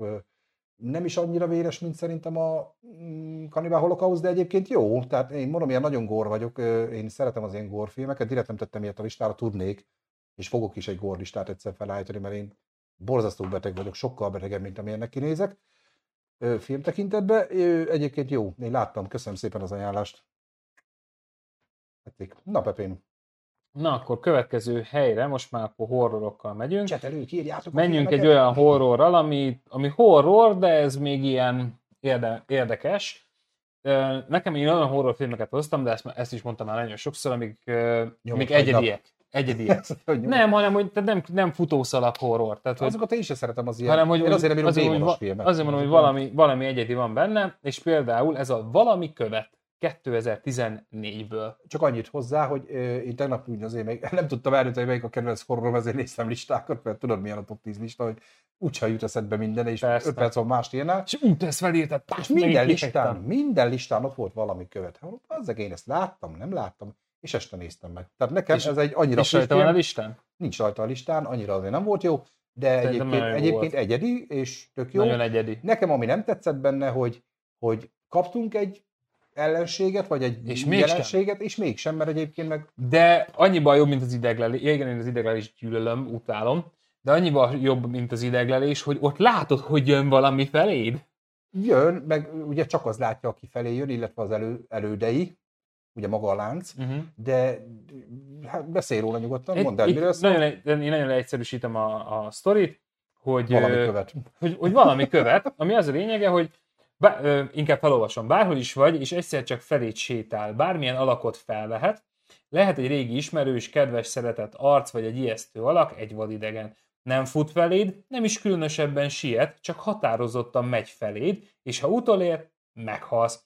nem is annyira véres, mint szerintem a Kanibál Holocaust, de egyébként jó, tehát én mondom, ilyen nagyon gór vagyok, én szeretem az ilyen gór filmeket, direkt nem tettem ilyet a listára, tudnék, és fogok is egy gór listát egyszer felállítani, mert én borzasztó beteg vagyok, sokkal betegebb, mint amilyennek kinézek. Filmtekintetben. Egyébként jó, én láttam. Köszönöm szépen az ajánlást. Na, Pepén. Na, akkor következő helyre, most már akkor horrorokkal megyünk. Csetelők, írjátok. Menjünk egy olyan horrorral, ami horror, de ez még ilyen érdekes. Nekem én olyan horrorfilmeket hoztam, de ezt is mondtam már nagyon sokszor, amik egyediek. Nem, hanem hogy nem futószalag horror. Tehát, azokat én sem szeretem az ilyen. Hanem, hogy azért nem bírom démonos filmet. Azért mondom, hogy valami egyedi van benne, és például ez a Valami követ 2014-ből. Csak annyit hozzá, hogy én tegnap úgy azért még nem tudtam eldönteni, hogy melyik a kedvenc horrorom, ezért néztem listákat, mert tudod, milyen a top 10 lista, hogy úgyse jut eszedbe minden, és persze. 5 perc van mást írnál. És úgy tesz felírtad. Minden listán ott volt Valami követ. Azzal én ezt láttam, nem láttam. És este néztem meg. Tehát nekem ez egy annyira... És rajta van a listán? Nincs rajta a listán, annyira azért nem volt jó, de egyébként egyedi, és tök jó. Nagyon egyedi. Nekem ami nem tetszett benne, hogy kaptunk egy ellenséget, vagy egy jelenséget, és mégsem, mert egyébként meg... De annyiban jobb, mint az ideglelés. Igen, én az ideglelést gyűlölöm, utálom. De annyiban jobb, mint az ideglelés, hogy ott látod, hogy jön valami feléd. Jön, meg ugye csak az látja, aki felé jön, illetve az elődei. ugye maga a lánc, de hát beszélj róla nyugodtan, mondd el, miről szól. Én nagyon leegyszerűsítem a sztorit, hogy valami követ. Hogy valami követ, ami az a lényege, hogy inkább felolvasom, bárhol is vagy, és egyszer csak felét sétál, bármilyen alakot felvehet, lehet egy régi ismerős, kedves, szeretett arc, vagy egy ijesztő alak, egy vadidegen. Nem fut feléd, nem is különösebben siet, csak határozottan megy feléd, és ha utolér, meghalsz.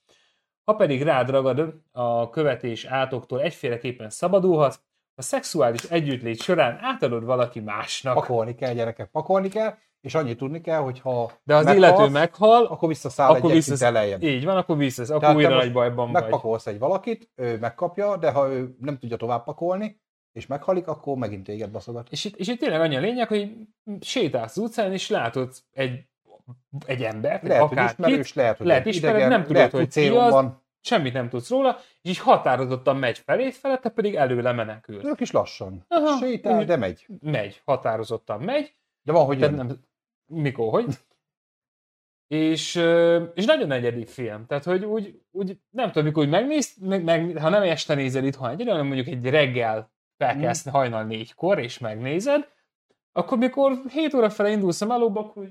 Ha pedig rád ragad a követés átoktól, egyféleképpen szabadulhatsz, a szexuális együttlét során átadod valaki másnak. Pakolni kell, gyerekek, pakolni kell, és annyit tudni kell, hogy ha de az illető meghal, akkor visszaszáll egy kicsit elején. Így van, akkor visszaszáll, akkor újra nagy bajban vagy. Megpakolsz egy valakit, ő megkapja, de ha ő nem tudja tovább pakolni, és meghalik, akkor megint téged baszogat. És itt tényleg annyi a lényeg, hogy sétálsz az utcán, és látod egy embert, lehet, akárkit, lehet ismerős, nem tudod, hogy ki az, semmit nem tudsz róla, és így határozottan megy felét, felette pedig előle menekül. Ők is lassan. Aha, sétál, de megy. Megy, határozottan megy. De van, hogy nem, mikor, hogy? És nagyon egyedi film. Tehát, hogy úgy nem tudom, mikor úgy megnéz, ha nem este nézed itthon egyedül, hanem mondjuk egy reggel felkelsz hajnal 4-kor, és megnézed, akkor mikor 7 óra fele indulsz a melóba, akkor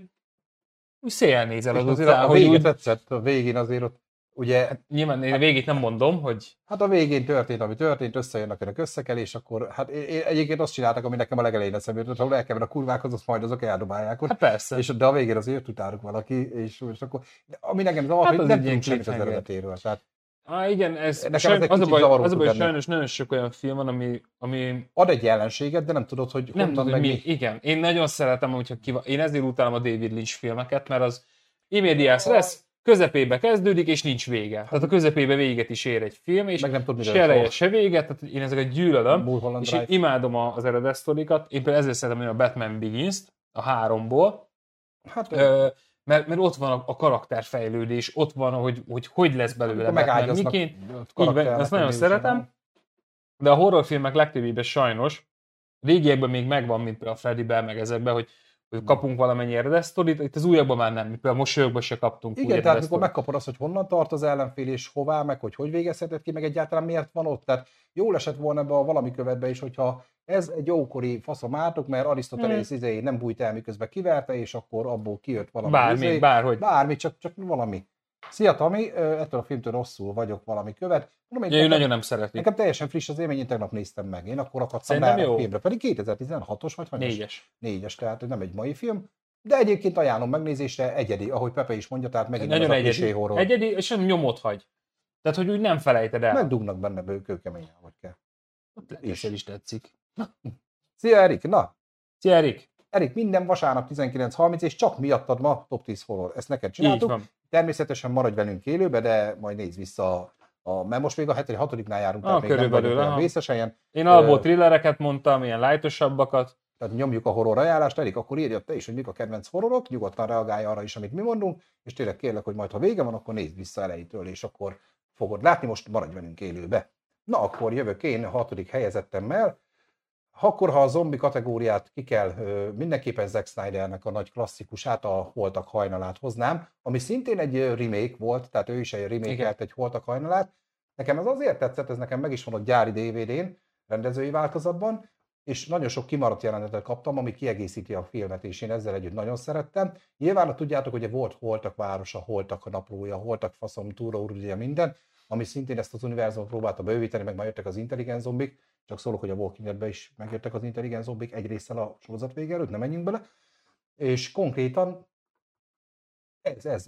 úgy széjjel nézel az után. A végén tetszett, a végén azért ott, ugye... Nyilván én a végét nem mondom, hogy... Hát a végén történt, ami történt, összejönnek önök összekelés, akkor hát én egyébként azt csináltak, ami nekem a legelején eszembe jutott, ahol elkever a kurvákhoz, azt majd azok eldobálják ott. Hát persze. És, de a végén azért jött utánuk valaki, és akkor... Ami nekem zavar, hát hogy nem tudunk semmit az eredetéről. Tehát... igen, az a baj, hogy sajnos nagyon sok olyan film van, ami... Ad egy jelenséget, de nem tudod, hogy honnan tudod, meg mi. Igen, én nagyon szeretem, hogyha én ezért utálom a David Lynch filmeket, mert az immédiás lesz, közepébe kezdődik, és nincs vége. Tehát a közepébe véget is ér egy film, és se eleje, se vége, tehát én ezeket gyűlölöm, és én imádom az eredet sztorikat. Én például ezért szeretem a Batman Begins-t, a 3-ból, hát, mert ott van a karakterfejlődés, ott van, hogy lesz belőle Batman miként. Ezt nagyon szeretem, de a horrorfilmek legtöbbében sajnos, régiekben még megvan, mint például a Freddyben, meg ezekben, hogy kapunk valamennyi eredet sztorit, itt az újakban már nem, például a Mosolyogban se kaptunk. Igen, tehát amikor megkapod azt, hogy honnan tart az ellenfél, és hová, meg hogy végezheted ki, meg egyáltalán miért van ott. Tehát jól esett volna ebbe a valami követbe is, hogyha ez egy ókori faszomátok, mert Arisztotelész izé nem bújt el, miközben kiverte, és akkor abból kijött valami. Bármi, csak valami. Szia, Tami, ettől a filmtől rosszul vagyok, valami követ. Mondom, én nagyon nem szeretik. Nekem teljesen friss az élmény, én tegnap néztem meg. Én akkor akadtam rá a filmre. Pedig 2016-os vagy 4-es, tehát nem egy mai film. De egyébként ajánlom megnézésre, egyedi, ahogy Pepe is mondja, tehát megint nagyon az egyedi. A egyedi, és nyomot hagy. Tehát, hogy úgy nem felejted el. Megdugnak benne bőkőkeményen, hogy kell. Ezzel is tetszik. Szia, Erik! Na! Szia, Erik! Erik, minden vasárnap 19:30, és csak miattad ma Top 10 Horror. Ezt neked csináltuk. Természetesen maradj velünk élőbe, de majd nézd vissza, mert most még a 7.-6.-nál járunk, tehát még nem vagyunk olyan vészes helyen. Én alapból thrillereket mondtam, ilyen light-osabbakat. Tehát nyomjuk a horror ajánlást, Erik, akkor írja te is, hogy mik a kedvenc horrorok, nyugodtan reagálj arra is, amit mi mondunk, és tényleg kérlek, hogy majd ha vége van, akkor nézd vissza elejétől, és akkor fogod látni, most maradj velünk élőbe. Na akkor jövök én a 6. helyezettemmel. Akkor, ha a zombi kategóriát ki kell, mindenképpen Zack Snydernek a nagy klasszikusát, a Holtak hajnalát hoznám, ami szintén egy remake volt, tehát ő is egy remake-elt egy Holtak hajnalát. Nekem ez azért tetszett, ez nekem meg is van ott gyári DVD-n, rendezői változatban, és nagyon sok kimaradt jelenetet kaptam, ami kiegészíti a filmet, és én ezzel együtt nagyon szerettem. Nyilván tudjátok, hogy volt Holtak városa, Holtak naplója, Holtak faszom, túraurudja, minden, ami szintén ezt az univerzumot próbálta bővíteni, meg majd jöttek az intelligens zombik. Csak szólok, hogy a Walking Deadben is megjöttek az intelligens zombik egy résszel a sorozat vége előtt, nem menjünk bele. És konkrétan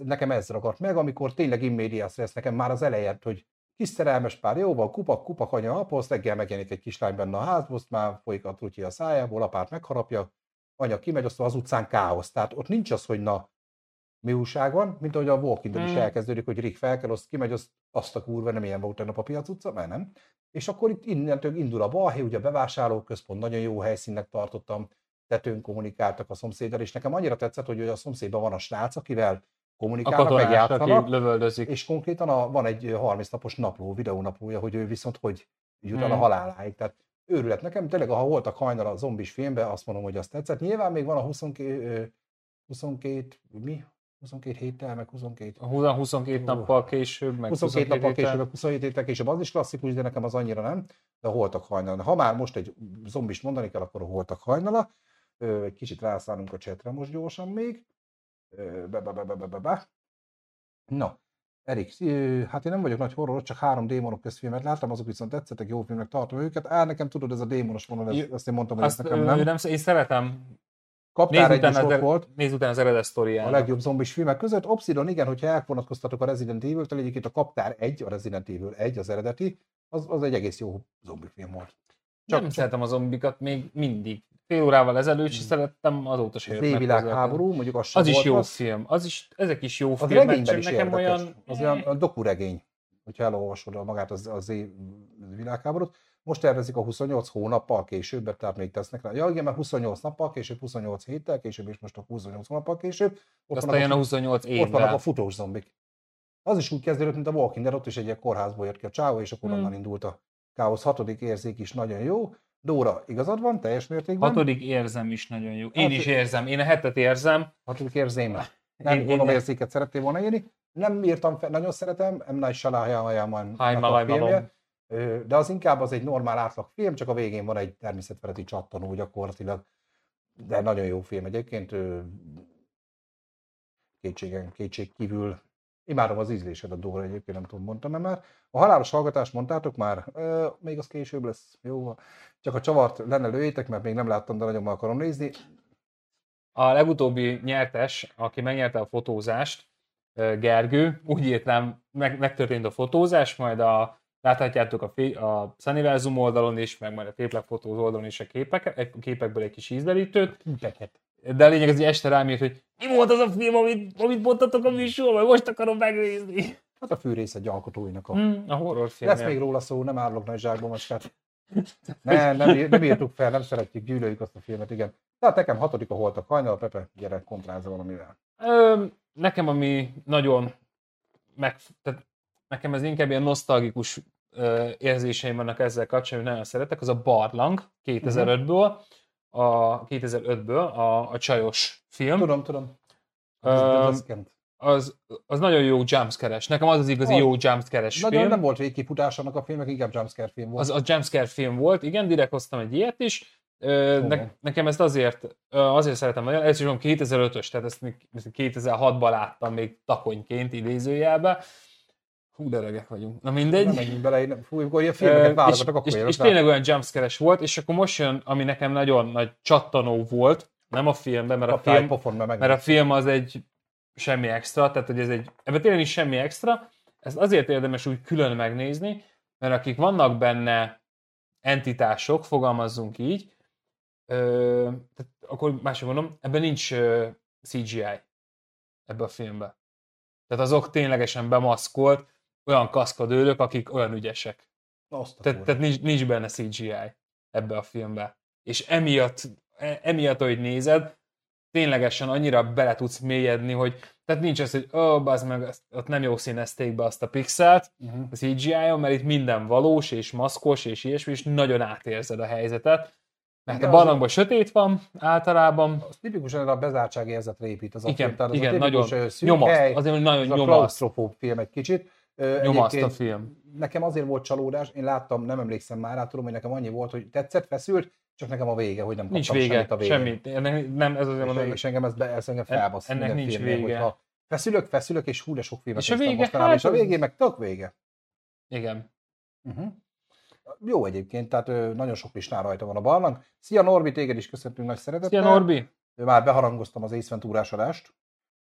nekem ez ragadt meg, amikor tényleg immédiás lesz nekem már az elejét, hogy kis szerelmes pár, jóval, kupak, anya, apa, azt reggel megjelenik egy kislány benne a házba, azt már folyik a trutyi a szájából, apát megharapja, anya kimegy, aztán az utcán káosz. Tehát ott nincs az, hogy na, mi újság van, mint ahogy a Walking Dead is elkezdődik, hogy Rick felkel, azt kimegy, azt a kurva, nem ilyen volt tegnap a piac utca, mert nem. És akkor itt innentől indul a balhé, ugye a bevásárlóközpont, nagyon jó helyszínnek tartottam, tetőn kommunikáltak a szomszéddal, és nekem annyira tetszett, hogy a szomszédban van a srác, akivel kommunikálnak, megjátszanak, és konkrétan van egy 30 napos napló, videónaplója, hogy ő viszont hogy jut el a haláláig. Tehát őrület nekem, tényleg, ha Holtak hajnal a zombis filmben, azt mondom, hogy azt tetszett. Nyilván még van a 22 22 héttel, meg 22 nappal később, meg 27 héttel később, az is klasszikus, de nekem az annyira nem, de a Holtak hajnala. Ha már most egy zombist mondani kell, akkor a Holtak hajnala. Egy kicsit rászállunk a csetre most gyorsan még. Na, Erik, hát én nem vagyok nagy horror, csak 3 démonok közfilmet láttam, azok viszont tetszettek, jó filmnek tartom őket. Á, nekem tudod, ez a démonos vonal, azt én mondtam, hogy ez nekem nem. Én szeretem. Kaptár egy is volt. Nézd utána az eredet sztoriát. A legjobb zombis filmek között. Obsidon, igen, hogyha elvonatkoztatok a Resident Evil-től, egyébként a Kaptár 1, a Resident Evil 1, az eredeti, az egy egész jó zombi film volt. Nem szeretem a zombikat még mindig. Fél órával ezelőtt sem szerettem, azóta sem. Az világháború, mondjuk az sem volt. Az is jó film. Ezek is jó filmek. Az regényben is érdekes. Az olyan dokuregény, hogyha elolvasod magát az világháborút. Most tervezik a 28 hónappal később, tehát még tesznek rá. Ja, igen, mert 28 nappal később, 28 héttel később, és most a 28 hónappal később. Aztán jön a 28 évvel. Ott vannak a futós zombik. Az is úgy kezdődött, mint a Walking Dead, ott is egy ilyen kórházból jött ki a csávó, és akkor onnan indult a káosz. 6. érzék is nagyon jó. Dóra, igazad van, teljes mértékben? 6. érzem is nagyon jó. Én is érzem, én a 7-et érzem. 6. érzém. Nem gondolom, érzéket szerettél volna írni. Nem írtam fel, nagyon szeretem. M. Night Shyamalan. De az inkább az egy normál átlag film, csak a végén van egy természetfeletti csattanó gyakorlatilag. De nagyon jó film egyébként. Kétség kívül. Imádom az ízlésed a Dóra egyébként, nem tudom, mondtam-e már. A Halálos hallgatást mondtátok már? Még az később lesz. Jó. Csak a csavart lenne lőjétek, mert még nem láttam, de nagyon meg akarom nézni. A legutóbbi nyertes, aki megnyerte a fotózást, Gergő, úgy értem, megtörtént a fotózás, majd a láthatjátok a Sunniversum oldalon is, meg majd a téplapfotós oldalon is a képekből egy kis ízlelítőt. De a lényeg az, hogy este rám írt, hogy mi volt az a film, amit mondtatok a műsorban, most akarom megnézni. Hát a Fűrész egy alkotóinak a horrorfilmje. Lesz még róla szó, nem állok nagy zsákba most. Nem írtuk fel, nem szeretjük, gyűlöljük azt a filmet, igen. Tehát nekem 6. a Holtak hajnala, Pepe, gyere, kontrázza valamivel. Nekem ami nagyon nekem ez inkább ilyen nosztalgikus érzéseim vannak ezzel kapcsolatban, hogy nagyon szeretek, az a Barlang 2005-ből, a csajos film. Tudom. Az nagyon jó jumpscare-es. Nekem az igazi jó jumpscare-es film. Nagyon nem volt végigkifutás annak a filmnek, inkább jumpscare film volt. Az jumpscare film volt, igen, direkt hoztam egy ilyet is. Nekem ezt azért szeretem nagyon, elsősorban 2005-ös, tehát ezt még 2006-ban láttam még takonyként idézőjelben. Hú, de öregek vagyunk. Na mindegy. Nem menjünk bele, amikor ilyen filmeket válogatok, akkor és tényleg olyan jumpscare-es volt, és akkor most jön, ami nekem nagyon nagy csattanó volt, nem a filmben, mert a film az egy semmi extra, tehát hogy ez ebben tényleg is semmi extra, ezt azért érdemes úgy külön megnézni, mert akik vannak benne entitások, fogalmazzunk így, tehát akkor máshogy mondom, ebben nincs CGI ebben a filmben. Tehát azok ténylegesen bemaszkolt, olyan kaszkadőrök, akik olyan ügyesek. Tehát nincs benne CGI ebbe a filmbe. És emiatt, ahogy nézed, ténylegesen annyira bele tudsz mélyedni, hogy tehát nincs az, hogy bazd meg, ott nem jó színezték be azt a pixelt, a CGI-on, mert itt minden valós és maszkos és ilyesmi, és nagyon átérzed a helyzetet. Mert a barlangban sötét van általában. Az tipikusan a bezártság érzetre épít az a film. Igen, nagyon nyomaszt. Azért, hogy nagyon nyomaszt. A klausztrofób film egy kicsit. Nyomaszt a film. Nekem azért volt csalódás, én láttam, nem emlékszem már rá, tudom, hogy nekem annyi volt, hogy tetszett, feszült, csak nekem a vége, hogy nem kaptam semmit a vége. Nincs vége, semmit. Nem, ez azért mondom, és engem ez engem felbassz. Ennek nincs filmnél, vége. Feszülök, és hú, de sok filmet néztem mostanában, és a végén meg tök vége. Igen. Jó egyébként, tehát nagyon sok listán rajta van a Barlang. Szia Norbi, téged is köszöntünk nagy szeretettel. Szia Norbi! Már beharangoztam az észventúrás adást.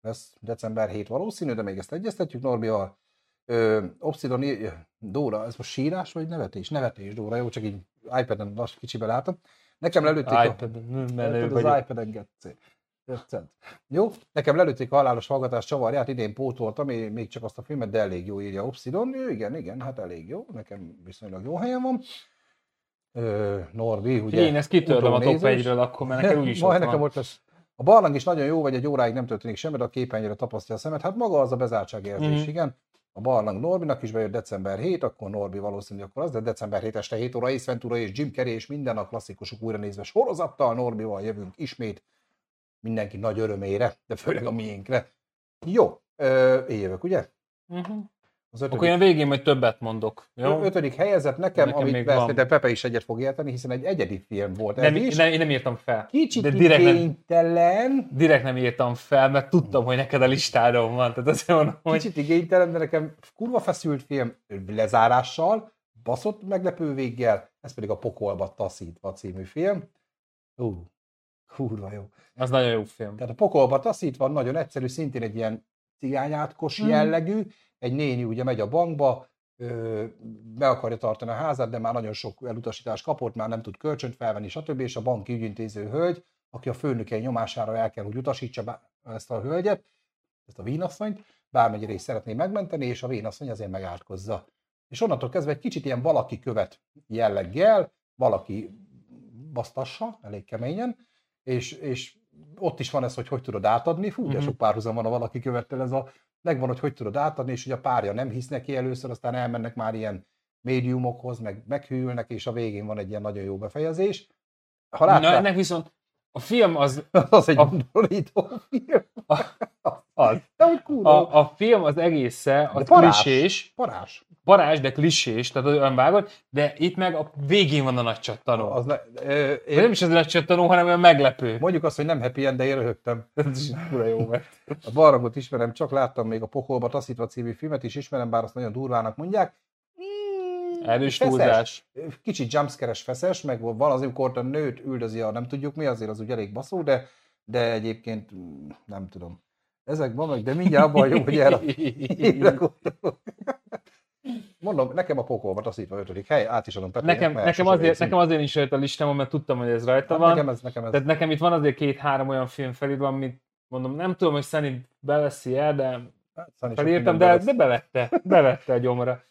Lesz december 7 valószínű, de még ezt egyeztetjük Norbival. Obsidon, Dóra, ez most sírás vagy nevetés? Nevetés, Dóra, jó, csak így iPad-en lassan kicsibe látom. Nekem lelőtték az iPad-en jó, nekem lelőtték a Halálos hallgatás csavarját, idén pótoltam, én még csak azt a filmet, de elég jó írja Obsidon. Igen, hát elég jó, nekem viszonylag jó helyen van. Norbi, ugye... Én ezt kitörlöm a top 1-ről akkor, mert nekem úgyis ott van. A Barlang is nagyon jó, vagy egy óráig nem történik semmi, de a képernyőre tapasztja a szemed. Hát maga az a bezártság érzés, igen. A Barlang Norbinak is bejött december 7, akkor Norbi valószínűleg akkor az, de december 7 este 7 óra, Észventúra és Jim Carrey és minden a klasszikusok újranézve sorozattal Norbival jövünk ismét. Mindenki nagy örömére, de főleg a miénkre. Jó. Én jövök, ugye? Uh-huh. Akkor én végén majd többet mondok. Jó? 5. helyezett nekem amit vesztette, Pepe is egyet fog érteni, hiszen egy egyedi film volt ez is. Én nem írtam fel. Kicsit igénytelen. Direkt nem írtam fel, mert tudtam, hogy neked a listádon van. Tehát azért mondom, hogy... Kicsit igénytelen, de nekem kurva feszült film lezárással, baszott meglepő véggel, ez pedig a Pokolba Taszítva című film. Kurva jó. Az nagyon jó film. Tehát a Pokolba Taszítva nagyon egyszerű, szintén egy ilyen cigányátkos jellegű, egy néni ugye megy a bankba, be akarja tartani a házát, de már nagyon sok elutasítást kapott, már nem tud kölcsönt felvenni, stb. És a banki ügyintéző hölgy, aki a főnökei nyomására el kell, hogy utasítsa ezt a hölgyet, ezt a vénasszonyt, bármennyire is szeretné megmenteni, és a vénasszony azért megátkozza. És onnantól kezdve egy kicsit ilyen valaki követ jelleggel, valaki basztassa, elég keményen, és ott is van ez, hogy tudod átadni. Fú, de sok párhuzam van a valaki követtel, ez a megvan, hogy tudod átadni, és hogy a párja nem hisz neki először, aztán elmennek már ilyen médiumokhoz, meg meghűlnek, és a végén van egy ilyen nagyon jó befejezés. Ha láttál... Na, ennek viszont a film az... az egy gondolító film. A film az egészen, az klisés. Parázs, de klisés, tehát olyan vágod, de itt meg a végén van a nagy csattanó. Nem is az a nagy csattanó, hanem olyan meglepő. Mondjuk azt, hogy nem happy end, de én röhögtem. A Barlangot ismerem, csak láttam még a Pokolba Taszítva című filmet is ismerem, bár azt nagyon durvának mondják. Erős túlzás. Kicsit jumpscare-es feszes, meg valamikor a nőt üldözi, a nem tudjuk mi, azért az úgy elég baszó, de egyébként nem tudom. Ezek vannak, de mindjárt abban jó, hogy erre gondolok. Mondom, nekem a Pokolba Taszítva 5. hely, át is adom Petének. Nekem azért nincs rajta a listámon, mert tudtam, hogy ez rajta van. Nekem ez. Tehát nekem itt van azért 2-3 olyan film felírva, amit mondom, nem tudom, hogy Szeni beveszi el, de hát, felírtam, de bevette a gyomra.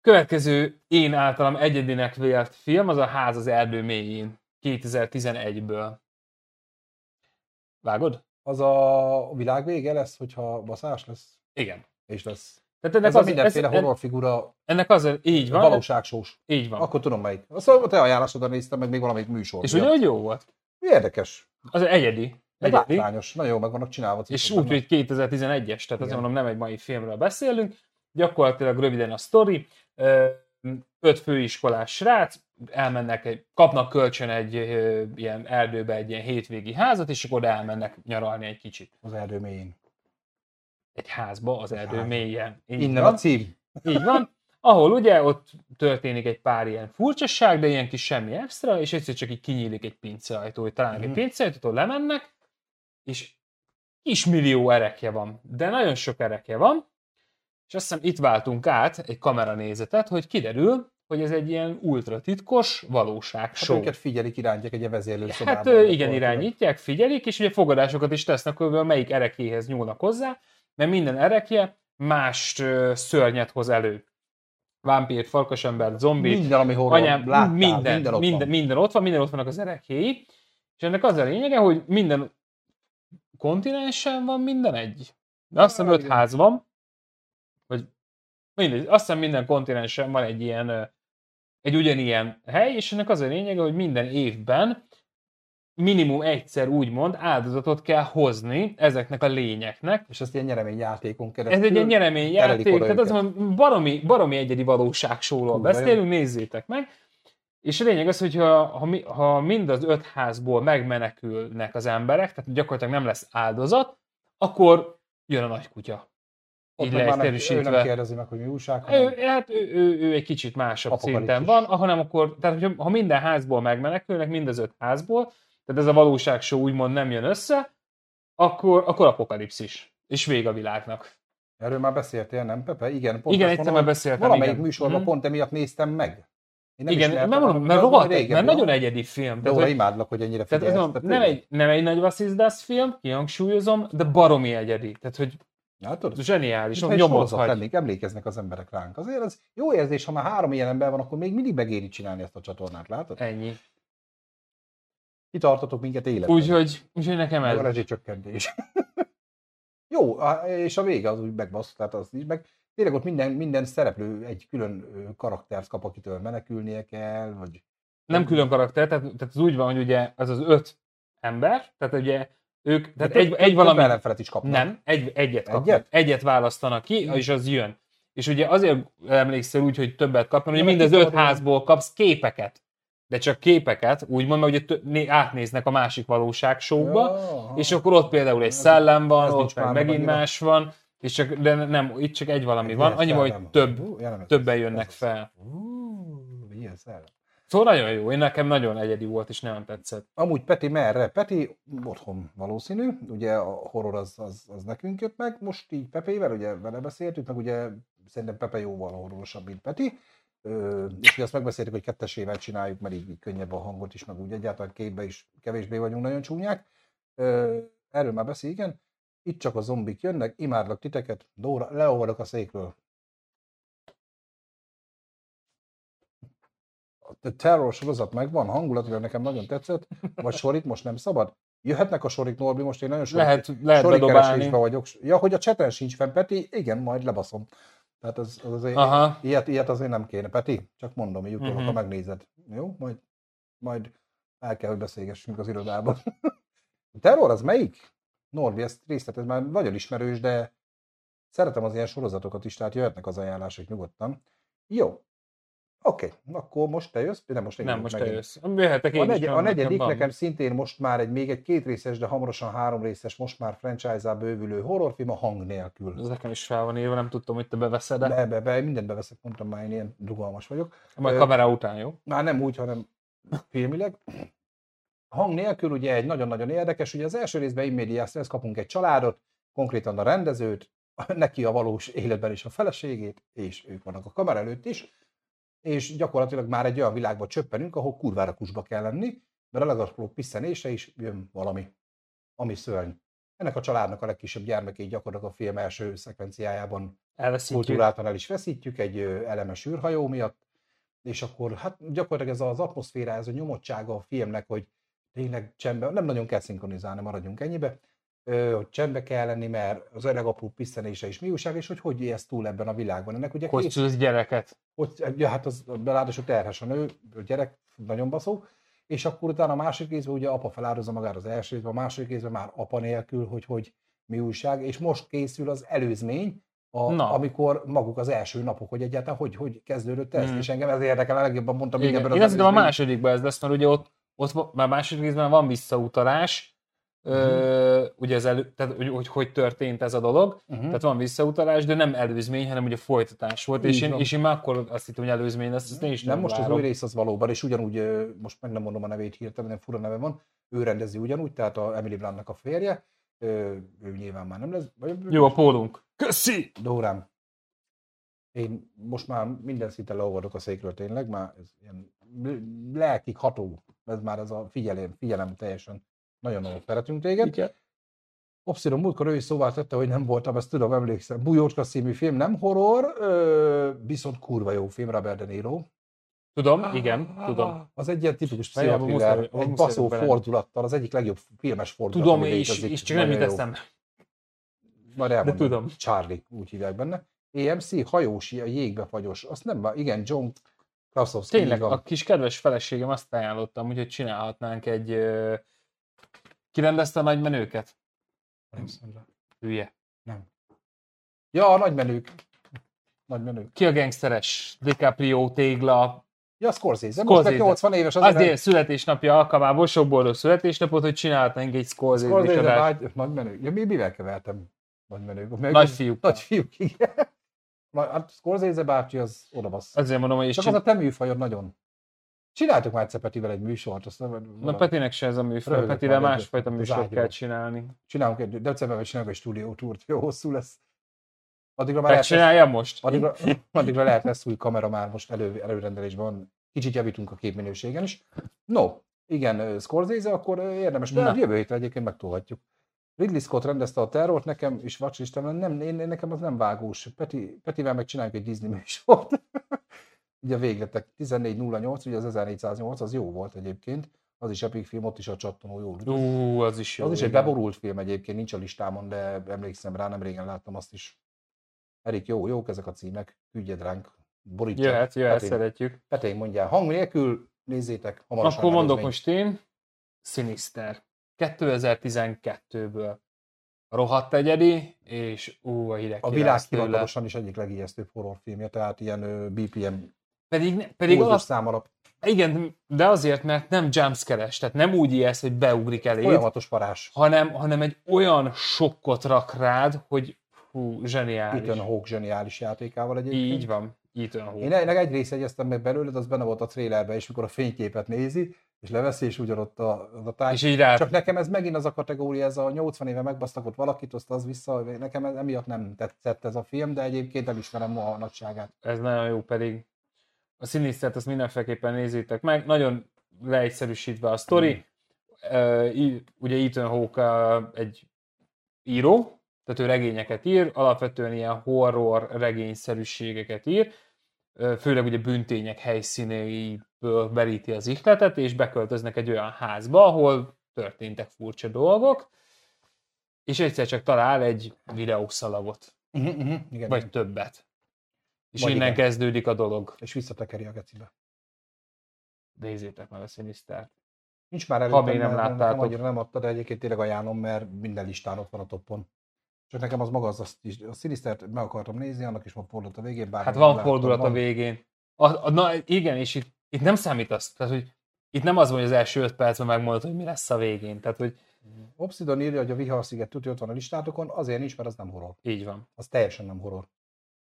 Következő én általam egyedinek vélt film, az a Ház az erdő mélyén, 2011-ből. Vágod? Az a világ vége lesz, hogyha baszás lesz? Igen. És lesz. Tehát ennek ez az mindenféle horrorfigura. Ennek az, így van. Valóságsós. Így van. Akkor tudom melyik. Szóval te ajánlásodra néztem, meg még valamelyik műsor. És ugye, hogy jó volt? Érdekes. Az egyedi. Látványos. Nagyon jó meg vannak csinálva. És úgy, hogy 2011-es, tehát igen. Azt mondom, nem egy mai filmről beszélünk. Gyakorlatilag röviden a sztori. 5 főiskolás srác, kapnak kölcsön egy ilyen erdőbe egy ilyen hétvégi házat, és akkor oda elmennek nyaralni egy kicsit. Az erdő mélyén. Egy házba, az erdő mélyen. Innen a cím. Így van. Ahol ugye ott történik egy pár ilyen furcsasság, de ilyen kis semmi extra, és egyszer csak így kinyílik egy pinceajtó, hogy találnak egy pinceajtótól lemennek, és kismillió erekje van. De nagyon sok erekje van, és azt hiszem itt váltunk át egy kameranézetet, hogy kiderül, hogy ez egy ilyen ultra titkos valóságshow. Hát őket figyelik, irányítják egy vezérlő szobában. Hát igen, irányítják, figyelik, és ugye fogadásokat is tesznek, hogy melyik erekéhez nyúlnak hozzá, mert minden erekje más szörnyet hoz elő. Vámpírt, farkasembert, zombit, minden, ami horror, láttál, minden ott vannak az erekjei. És ennek az a lényege, hogy minden kontinensen van minden egy. De azt hiszem 5 ház van, vagy mindegy, azt hiszem minden kontinensen van egy ilyen, egy ugyanilyen hely, és ennek az a lényege, hogy minden évben minimum egyszer úgymond áldozatot kell hozni ezeknek a lényeknek. És ezt ilyen nyereményjátékon keresztül. Ez egy ilyen nyereményjáték, tehát az baromi egyedi valóságsóról beszélünk, nézzétek meg. És a lényeg az, hogy ha mind az 5 házból megmenekülnek az emberek, tehát gyakorlatilag nem lesz áldozat, akkor jön a nagy kutya. Ott így lehet terüsítve. Ő nem kérdezi meg, hogy mi újság. Ő egy kicsit másabb szinten van, hanem akkor, tehát ha minden házból megmenekülnek, mind az 5 házból, tehát ez a valóságshow úgymond nem jön össze, akkor apokalipszis. És vég a világnak. Erről már beszéltél, nem, Pepe? Igen, pont igen, egyszer már beszéltem. Valamelyik műsorban pont emiatt néztem meg. Igen, mert nagyon egyedi film. De óra imádlak, hogy ennyire figyelsz. Nem egy nagy vasszizdász film, kihangsúlyozom, de baromi egyedi. Tehát, hogy zseniális, nyomot hagy. Emlékeznek az emberek ránk. Azért az jó érzés, ha már 3 ilyen ember van, akkor még mindig megéri csinálni ezt a csatornát, látod? Ennyi. Kitartatok minket életben. Úgyhogy nekem ez. A rezsicsökkentés. Jó, és a vége az úgy megbaszott, tehát az is meg. Tényleg ott minden szereplő egy külön karaktert kap, akitől menekülnie kell, vagy... Nem külön karakter, tehát ez úgy van, hogy ugye az 5 ember, tehát ugye Ők, tehát egy valami ellenfelet is kapnak. Nem, egyet kapnak. Egyet választanak ki, és az jön. És ugye azért emlékszel úgy, hogy többet kapnak, hogy mindez 5 házból kapsz képeket. De csak képeket, úgymond, mert ugye átnéznek a másik valóság showba, és akkor ott például egy szellem van, ott meg megint más van, és csak, de nem, itt csak egy valami van, annyira, hogy többen jönnek fel. Ilyen szellem. Szóval nagyon jó, én nekem nagyon egyedi volt, és nagyon tetszett. Amúgy Peti merre? Peti otthon valószínű, ugye a horror az nekünk jött meg, most így Pepeivel, ugye vele beszéltük, meg ugye szerintem Pepe jóval horrorosabb, mint Peti, és azt megbeszéltük, hogy kettesével csináljuk, mert így könnyebb a hangot is, meg úgy egyáltalán képbe is kevésbé vagyunk nagyon csúnyák. Erről már beszél, igen. Itt csak a zombik jönnek, imádlak titeket, Dóra, leolvadok a székről. A terror sorozat megvan, hangulatilag nekem nagyon tetszett, vagy sorik most nem szabad? Jöhetnek a sorik, Norbi, most én nagyon sorikkeresésben vagyok. Ja, hogy a cseten sincs fenn, Peti, igen, majd lebaszom. Tehát az azért, ilyet azért nem kéne. Peti, csak mondom, hogy utólag, ha megnézed. Jó? Majd el kell, hogy beszélgessünk az irodában. A terror az melyik? Norbi, ezt részlet, ez már nagyon ismerős, de szeretem az ilyen sorozatokat is, tehát jöhetnek az ajánlások nyugodtan. Jó. Oké, akkor most te jössz, de most én nem, most te jössz. A negyedik nekem szintén most már még egy kétrészes, de hamarosan 3 részes, most már franchise-á bővülő horrorfilm a Hang nélkül. Ez nekem is fel van írva, nem tudtam, hogy te beveszed. Be, mindent beveszek, mondtam, már én ilyen rugalmas vagyok. Majd kamera után, jó? Már nem úgy, hanem filmileg. A Hang nélkül ugye egy nagyon-nagyon érdekes, ugye az első részben immédiászre kapunk egy családot, konkrétan a rendezőt, neki a valós életben is a feleségét, és ők vannak a kamera előtt is. És gyakorlatilag már egy olyan világba csöppenünk, ahol kurvára kusba kell lenni, mert a legalább pisszenése is jön valami, ami szörny. Ennek a családnak a legkisebb gyermekét gyakorlatilag a film első szekvenciájában kulturáltan el is veszítjük, egy elemes űrhajó miatt, és akkor hát gyakorlatilag ez az atmoszféra, ez a nyomottsága a filmnek, hogy tényleg csendben, nem nagyon kell szinkronizálni, maradjunk ennyibe, hogy csendbe kell lenni, mert az öreg apró pisszenése is mi újság, és hogy élsz túl ebben a világban. Ennek ugye hogy szülsz gyereket? Ja, hát az ráadásul terhes a nő, a gyerek nagyon baszó, és akkor utána a másik részben ugye apa feláldozza magára az első részben, a második részben már apa nélkül, hogy mi újság, és most készül az előzmény, amikor maguk az első napok, hogy egyáltalán hogy kezdődött ez, és engem ez érdekel, legjobban mondtam mindenben az előzmény. Én azt hiszem a másodikban ez lesz, mert ugye ott már második részben van visszautalás, ugye ez tehát, hogy történt ez a dolog, tehát van visszautalás, de nem előzmény, hanem ugye folytatás volt, és én már akkor azt hittem, hogy előzmény lesz, ezt én is nem most várom. Az új rész az valóban, és ugyanúgy, most meg nem mondom a nevét hirtelen, nem fura neve van, ő rendezi ugyanúgy, tehát a Emily Bluntnak a férje, ő nyilván már nem lesz. Jó, a pólunk. Köszi! Dórám. Én most már minden szinten leolvadok a székről tényleg, már ez ilyen lelkig ható, ez már ez a figyelem teljesen. Nagyon szeretünk téged. Obszidon múltkor ő is szóvá tette, hogy nem voltam, ezt tudom, emlékszem. Bujócska című film, nem horror, viszont kurva jó film, Robert De Niro. Tudom, igen, tudom. Az egy ilyen tipikus pszichotriller, egy baszó fordulattal, az egyik legjobb filmes fordulat. Tudom, és csak nem teszem. Majd elmondom, tudom. Charlie, úgy hívják benne. AMC, hajósi, a jégbefagyos, azt nem, igen, John Krasowski. Tényleg, a kis kedves feleségem azt ajánlottam, úgyhogy csinálhatnánk egy... Ki rendezte a nagymenőket? Nem szólva. Hülye. Nem. Ja, a nagymenők. Nagymenők. Ki a gengszteres? DiCaprio, tégla. Ja, Scorsese. Most 80 éves. Azért születésnapja alkalmából, sok boldog születésnapot, hogy csinálhatnánk egy Scorsese adást. Nagymenők. Ja, mivel kevertem? Nagymenők. Nagyfiúk. Nagyfiúk, igen. Hát Scorsese bácsi az odabasz. Azért mondom, hogy... Csak az a te műfajod nagyon. Csináltuk már egyszer Petivel egy műsort. Azt nem, na Petinek se ez a műsor, Petivel másfajta műsort kell csinálni. Csinálunk egy decemberben egy stúdiótúrt, jó hosszú lesz. Addigra már csinálja most? Addigra lehet lesz új kamera, már most előrendelésben. Kicsit javítunk a képminőségen is. No, igen, Scorsese, akkor érdemes. De jövő hétre egyébként megtolhatjuk. Ridley Scott rendezte a terrort, nekem is vacslistám, nekem az nem vágós. Petivel megcsináljuk egy Disney műsort. Ugye végletek 1408, ugye az 1408, az jó volt egyébként, az is epic film, ott is a csattanó jó. Az is jó. Az is egy beborult film egyébként, nincs a listámon, de emlékszem rá, nem régen láttam azt is. Erik, jók ezek a címek, küldjed ránk, borítsak. Jöhet, szeretjük. Petén mondjál, Hang nélkül, nézzétek hamarosan. Akkor mondok most én, Sinister. 2012-ből. Rohadt egyedi, és a hideg a világ hivatalosan is egyik legijesztőbb horrorfilmje, tehát ilyen BPM pedig az szám alap. Igen, de azért, mert nem jumpscare-es, tehát nem úgy ijeszt, hogy beugrik elé. Folyamatos varázs. Hanem egy olyan sokkot rak rád, hogy zseniális. Ethan Hawke zseniális játékával egyébként. Így van, Ethan Hawke. Én egy részt egyeztem meg belőled, az benne volt a trailerben, és mikor a fényképet nézi, és leveszi, és ugyanott a táj. Csak nekem ez megint az a kategória, ez a 80 éve megbasztakott valakit, azt az vissza, nekem ez, emiatt nem tetszett ez a film, de egyébként nem ismerem a nagyságát. Ez nagyon jó pedig. A Sinistert azt mindenféleképpen nézzétek meg, nagyon leegyszerűsítve a sztori. Ugye Ethan Hawke egy író, tehát ő regényeket ír, alapvetően ilyen horror regényszerűségeket ír, főleg ugye bűntények helyszíneiből veríti az ihletet, és beköltöznek egy olyan házba, ahol történtek furcsa dolgok, és egyszer csak talál egy videószalagot, igen, vagy többet. És innen igen. Kezdődik a dolog. És visszatekeri a gecibe. Nézzétek meg a Sinistert. Nincs már előttem, ha még nem láttátok. Annyira nem adta, de egyébként tényleg ajánlom, mert minden listán ott van a toppon. Csak nekem az maga az is, a Sinistert meg akartam nézni, annak is van fordulat a végén. Hát van fordulat a végén. Na igen, és itt nem számít az. Tehát, hogy itt nem az van, hogy az első 5 percben megmondod, hogy mi lesz a végén. Tehát, hogy... Obsidon írja, hogy a Viharsziget tudja, ott van a listátokon, azért nincs, mert az nem horror. Így van. Az teljesen nem horror.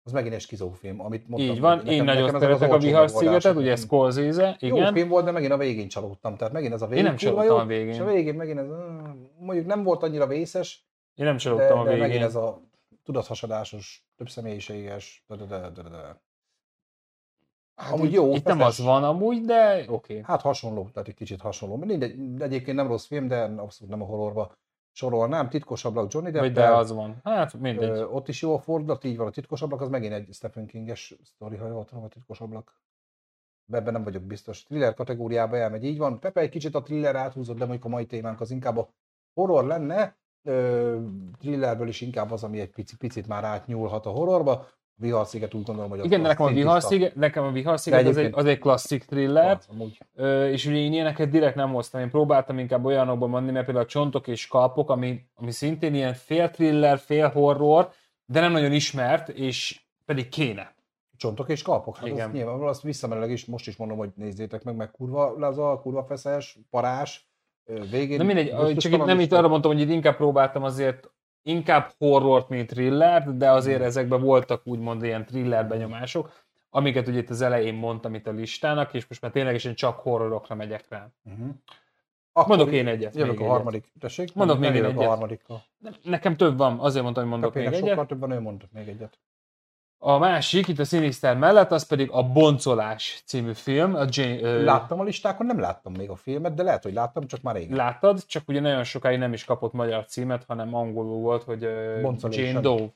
Az megint egy skizófilm, amit mondtam. Így van, én nagyon szeretek a Vihar-szigetet, ugye Scorsese, igen. Jó film volt, de megint a végén csalódtam, tehát megint ez a végén. Én nem csalódtam a végén. És a végén megint ez, mondjuk nem volt annyira vészes. Én nem csalódtam a végén. Megint ez a tudathasadásos, többszemélyiséges, amúgy jó. Itt nem az van amúgy, de oké. Hát hasonló, tehát egy kicsit hasonló. Mindegy, egyébként nem rossz film, de abszolút nem a horrorba sorolnám. Titkos ablak Johnny Depp. De az van. Hát mindegy. Ott is jó a fordulat, így van. A titkos ablak az megint egy Stephen King-es sztori, ha jól tudom, a titkos ablak. Ebben nem vagyok biztos. Thriller kategóriába elmegy, így van. Pepe egy kicsit a thriller áthúzott, de mondjuk a mai témánk az inkább a horror lenne. Thrillerből is inkább az, ami egy picit már átnyúlhat a horrorba. Viharsziget, úgy gondolom, hogy igen, nekem a Viharsziget az egy klasszik thriller, és ugye én ilyeneket direkt nem hoztam, én próbáltam inkább olyanokban mondani, mert például a Csontok és kalpok, ami szintén ilyen fél thriller, fél horror, de nem nagyon ismert, és pedig kéne. Csontok és kalpok? Hát igen. Azt visszamenőleg is, most is mondom, hogy nézzétek meg kurva laza, kurva feszes, parás, végén... Na mindegy, csak itt nem itt arra mondtam, hogy itt inkább próbáltam azért inkább horrort, mint thrillert, de azért ezekben voltak úgymond ilyen thriller benyomások, amiket ugye itt az elején mondtam itt a listának, és most már tényleg is én csak horrorokra megyek rá. Mondok én egyet. Jövök a harmadik. Tessék? Mondok még én egyet. Nekem több van, azért mondtam, hogy mondok még egyet. Sokkal többen ő mondott még egyet. A másik, itt a Sinister mellett, az pedig a Boncolás című film. Láttam a listákon, nem láttam még a filmet, de lehet, hogy láttam, csak már régen. Láttad, csak ugye nagyon sokáig nem is kapott magyar címet, hanem angolul volt, hogy Jane Doe,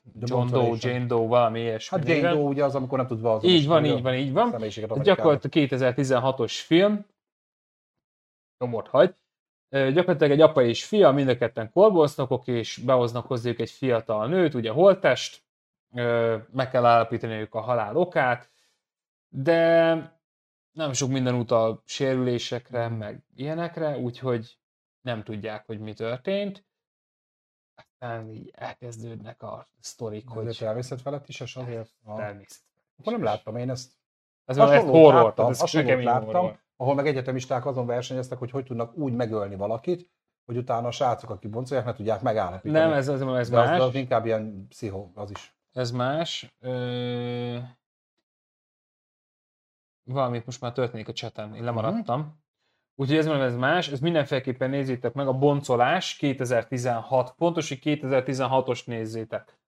Jane Doe, valami ilyesmi. Hát Jane Doe ugye az, amikor nem tud valószínűleg. Így van. Gyakorlatilag 2016-os film, nyomort hagy. Gyakorlatilag egy apa és fia, mind a ketten kolbosznokok, és behoznak hozzájuk egy fiatal nőt, ugye holttest. Meg kell állapítaniuk a halál okát, de nem sok minden utal sérülésekre, meg ilyenekre, úgyhogy nem tudják, hogy mi történt. Aztán így elkezdődnek a sztorik, hogy... Ez természet felett is, és azért... Akkor nem láttam én ezt. Hasonlót láttam, ahol meg egyetemisták azon versenyeztek, hogy tudnak úgy megölni valakit, hogy utána a srácok, akik boncolják, nem tudják megállapítani. Nem, ez más. Az inkább ilyen pszichó, az is. Ez más. Valamit most már történik a chaten, én lemaradtam. Úgyhogy ez más, ez mindenféleképpen nézzétek meg, a Boncolás 2016, pontos, hogy 2016-ost nézzétek.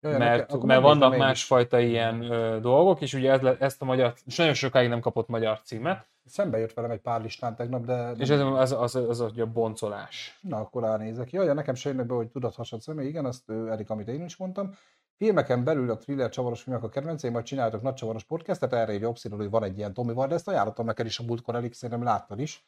Jaj, mert vannak másfajta ilyen dolgok, és ugye ezt a magyar, és nagyon sokáig nem kapott magyar címet. Szembe jött velem egy pár listán tegnap, de... És ez a Boncolás. Na, akkor ránézek. Jaj, nekem se jönnek be, hogy tudathassad személy, igen, azt Erik, amit én is mondtam. Filmeken belül a thriller csavaros filmek a kedvenceim, majd csináltok nagy csavaros podcastet, erre így Obszidon, hogy van egy ilyen Tomival, de ezt ajánlottam neked is a múltkor, Erik, szerintem láttad is,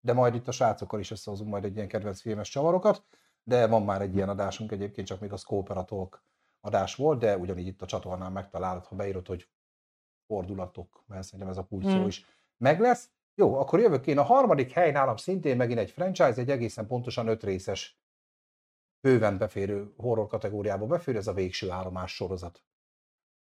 de majd itt a srácokkal is összehozunk majd egy ilyen kedvenc filmes csavarokat, de van már egy ilyen adásunk egyébként, csak még az Cooperatalk adás volt, de ugyanígy itt a csatornán megtalálod, ha beírod, hogy fordulatok, mert szerintem ez a kulcs szó is meg lesz. Jó, akkor jövök én. A harmadik hely nálam szintén megint egy franchise, egy egészen pontosan 5 részes, bőven beférő horror kategóriába befér, ez a Végső állomás sorozat.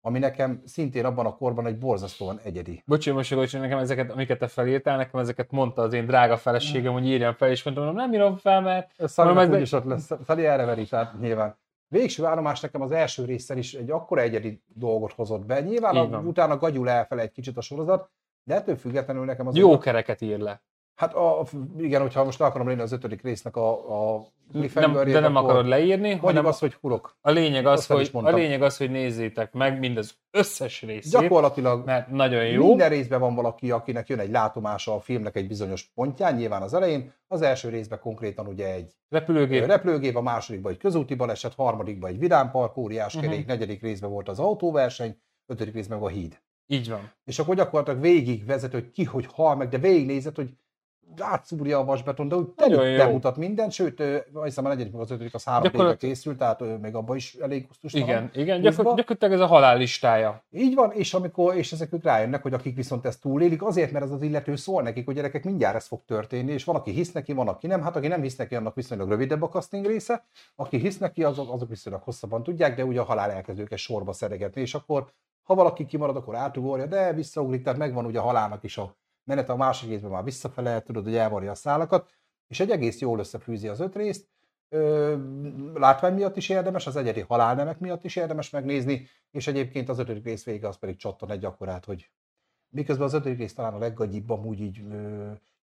Ami nekem szintén abban a korban egy borzasztóan egyedi. Bocsánat, nekem ezeket, amiket te felírtál, nekem ezeket mondta az én drága feleségem, hogy írjam fel, és mondtam, nem írom fel, mert... Szalinak úgyis ott lesz. Szali erre veri, tehát nyilván. Végső állomás nekem az első részsel is egy akkora egyedi dolgot hozott be. Nyilván utána gagyul elfele egy kicsit a sorozat, de ettől függetlenül nekem az... Jó kereket ír le. Hát igen, hogyha most akarom lenni az 5. résznek a de nem akarod leírni, hanem az, hogy hurok. A lényeg az, hogy nézzétek meg mind az összes részét. Gyakorlatilag mert nagyon jó. Minden részben van valaki, akinek jön egy látomása a filmnek egy bizonyos pontján, nyilván az elején. Az első részben konkrétan ugye egy repülőgép, a másodikban egy közúti baleset, harmadikban egy vidámpark, óriáskerék, negyedik részben volt az autóverseny, 5. részben a híd. Így van. És akkor gyakorlatilag végig vezet, hogy ki, hogy hal meg, de végignézett, hogy átszúrja a vasbeton, de úgy bemutat mindent, sőt, hiszem a 4., meg az 5. az 3 éve készült, tehát még abban is elég kusztustalan. Igen, gyakorlatilag ez a halál listája. Így van, és ezek ők rájönnek, hogy akik viszont ezt túlélik, azért, mert ez az illető szól nekik, hogy gyerekek, mindjárt ez fog történni, és van, aki hisz neki, van, aki nem. Hát aki nem hisz neki, annak viszonylag rövidebb a casting része, aki hisz neki, azok viszonylag hosszabban tudják, de ugye a halál elkezd őket sorba szeregetni, és akkor, ha valaki kimarad, akkor átugorja, de visszaugrik, tehát megvan ugye a halálnak is a menet, a másik részben már visszafele, tudod, hogy elvarja a szálakat, és egy egész jól összefűzi az 5 részt. Látvány miatt is érdemes, az egyedi halálnemek miatt is érdemes megnézni, és egyébként az 5. rész vége az pedig csattan egy akkorát, hogy miközben az 5. rész talán a leggagyibb amúgy így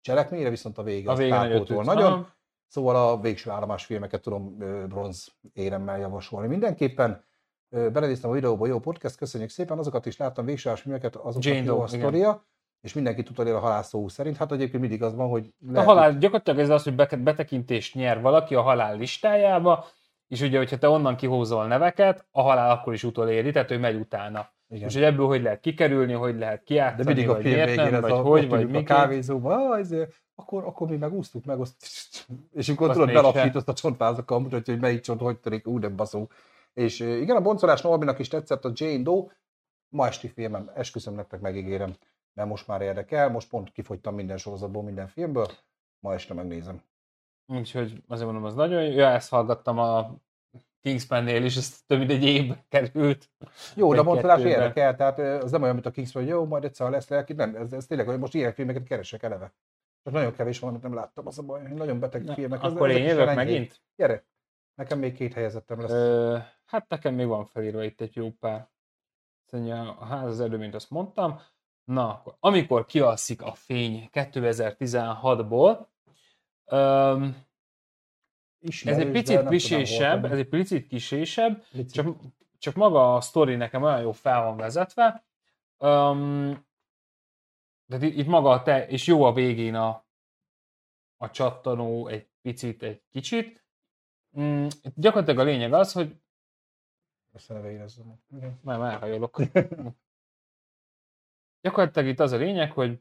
cselekményre, viszont a vége az tápótól nagyon. Szóval a Végső állomás filmeket tudom bronz éremmel javasolni. Mindenképpen belenéztem a videóba, jó podcast, köszönjük szépen, azokat is láttam, Végső állomás filmeket, azok jó a sztoria. És mindenki utolér a halál szó szerint. Hát egyébként mindig az van, hogy... Lehet, a halál gyakorlatilag ez az, hogy betekintést nyer valaki a halál listájába, és ugye, hogyha te onnan kihúzol neveket, a halál akkor is utoléri, tehát ő megy utána. Igen. És hogy ebből hogy lehet kikerülni, hogy lehet kiátszani, de mindig a film végén vagy hogy, vagy mi a kávézóban, akkor mi megúsztuk meg, és akkor tudod, belapsított a csontvázakkal, mutatja, hogy melyik csont hogy törik, úgy nem baszunk. És igen, a Boncolás Norbinak is tetszett a Jane Doe, ma esti filmem, esküszöm nektek, megígérem. Mert most már érdekel, most pont kifogytam minden sorozatból, minden filmből, ma este megnézem. Úgyhogy azért mondom, az nagyon jó. Ja, ezt hallgattam a Kingsman-nél is, ez több mint egy évbe került. Jó, de a Boncolás érdekel, tehát az nem olyan, mint a Kingsman, hogy jó, majd egyszer lesz lelki. Nem, ez tényleg, hogy most ilyen filmeket keresek eleve. Csak nagyon kevés van, amit nem láttam, az a baj, nagyon beteg filmek. Akkor én jövök megint? Gyere, nekem még 2 helyezettem lesz. Hát nekem még van felírva itt egy jó pár. Szerintem a ház az erő, mint azt mondtam. Na, akkor, amikor kialszik a fény 2016-ból, ez egy picit kisésebb, csak maga a sztori nekem olyan jó fel van vezetve, de itt maga és jó a végén a csattanó egy kicsit. Gyakorlatilag a lényeg az, hogy... Aztán elvégezzem. Már elhajolok. Gyakorlatilag itt az a lényeg, hogy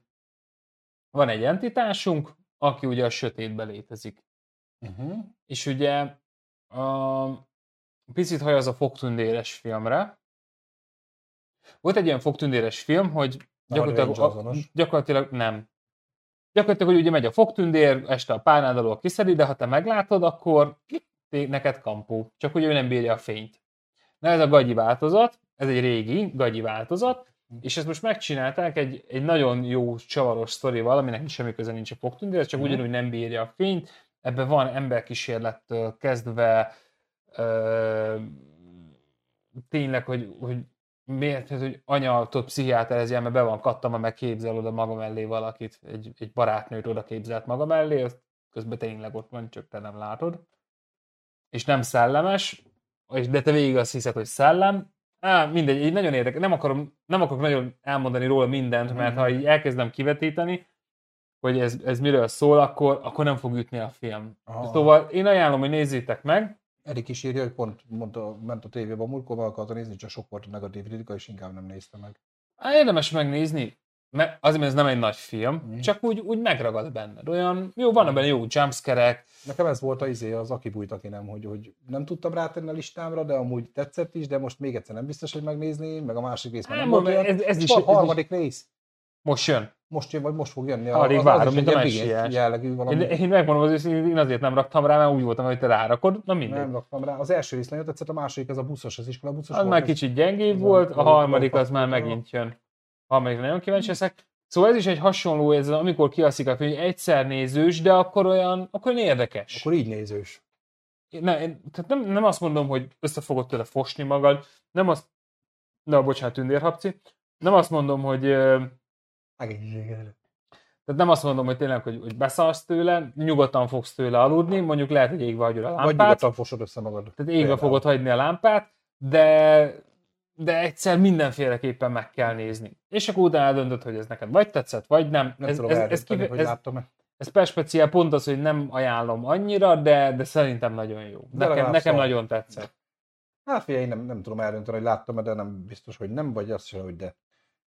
van egy entitásunk, aki ugye a sötétben létezik. És ugye picit hajaz a fogtündéres filmre. Volt egy ilyen fogtündéres film, hogy gyakorlatilag hogy ugye megy a fogtündér, este a párnád alól kiszedi, de ha te meglátod, akkor neked kampó. Csak ugye ő nem bírja a fényt. Na ez a gagyi változat, ez egy régi gagyi változat. És ezt most megcsinálták egy nagyon jó csavaros sztorival, aminek semmi köze nincs a fogtündér, csak ugyanúgy nem bírja a fényt. Ebben van emberkísérlettől kezdve tényleg, hogy miért, hogy anya pszichiáterezzél, mert be van kattama, meg képzel oda maga mellé valakit, egy barátnőt oda képzelt maga mellé, azt közben tényleg ott van, csak te nem látod. És nem szellemes, de te végig azt hiszed, hogy szellem. Mindegy, nagyon érdekes. Nem akarok nagyon elmondani róla mindent, mert ha így elkezdem kivetíteni, hogy ez miről szól, akkor nem fog ütni a film. Szóval én ajánlom, hogy nézzétek meg. Erik is írja, hogy pont mondta, ment a tévébe a múltkor, meg akarta nézni, csak sok volt a negatív kritika, és inkább nem nézte meg. Érdemes megnézni, mert azért, mert ez nem egy nagy film, csak úgy megragad benned. Olyan, jó, van ebben jó jumpscare-ek. Nekem ez volt az aki bújt, aki nem, hogy nem tudtam rátenni a listámra, de amúgy tetszett is, de most még egyszer nem biztos, hogy megnézni, meg a másik rész már nem volt olyan. Ez a harmadik rész. Most jön. most jön, vagy most fog jönni. Alig várom, mint a messiás. Én megmondom, hogy én azért nem raktam rá, mert úgy voltam, hogy te rárakod, na mindegy. Nem raktam rá. Az első részlen jött, egyszer a második, ez a buszos, az iskola buszos. Az volt, már kicsit gyengébb volt, a harmadik az már megint jön. A harmadik nagyon kíváncsi leszek. Szóval ez is egy hasonló, ez, amikor kiasszik a film, hogy egyszer nézős, de akkor olyan, akkor olyan érdekes. Akkor így nézős. Tehát nem azt mondom, hogy össze fogod tőle fosni magad, nem azt, na bocsánat, tündérhabci, nem azt mondom, hogy tehát nem azt mondom, hogy tényleg, hogy beszarsz tőle, nyugodtan fogsz tőle aludni, mondjuk lehet, hogy égve hagyod a lámpát. Vagy nyugodtan fosod össze magad. Tehát égve fogod hagyni a lámpát, de egyszer mindenféleképpen meg kell nézni. És akkor utána eldöntöd, hogy ez neked vagy tetszett, vagy nem. Ez perspekciál pont az, hogy nem ajánlom annyira, de szerintem nagyon jó. Nekem nagyon tetszett. Hát figyelj, én nem tudom eldönteni, hogy láttam, de nem biztos, hogy nem, vagy azt sem, hogy de.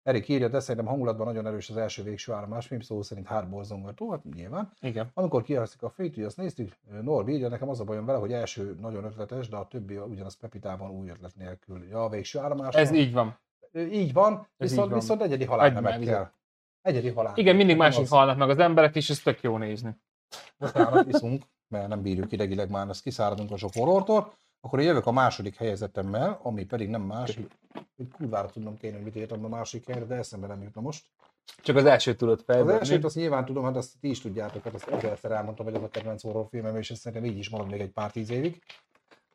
Erik írja, de szerintem hangulatban nagyon erős az első végső állomás film, szó szerint hardball zongató, hát nyilván. Igen. Amikor kiharszik a fényt, ugye azt néztük, Norbi írja, nekem az a bajom vele, hogy első nagyon ötletes, de a többi ugyanaz Pepitában új ötlet nélkül. Ja, a végső állomás. Ez így van. Így van, viszont egyedi halálnemekkel. Egyedi halál. Igen, mindig mások halnak meg az emberek, és ez tök jó nézni. Utána iszunk, mert nem bírjuk idegileg már, ezt kiszáradunk a sok horrortól. Akkor én jövök a második helyezetemmel, ami pedig nem más, hogy kurvára tudnom kéne, hogy mit értem a másik helyre, de eszembe nem jutna most. Csak az elsőt tudod felvenni. Az elsőt azt nyilván tudom, hát azt ti is tudjátok, hát azt ezerszer elmondtam, hogy az a kedvenc horrorfilmem, és szerintem így is marad még egy pár 10 évig.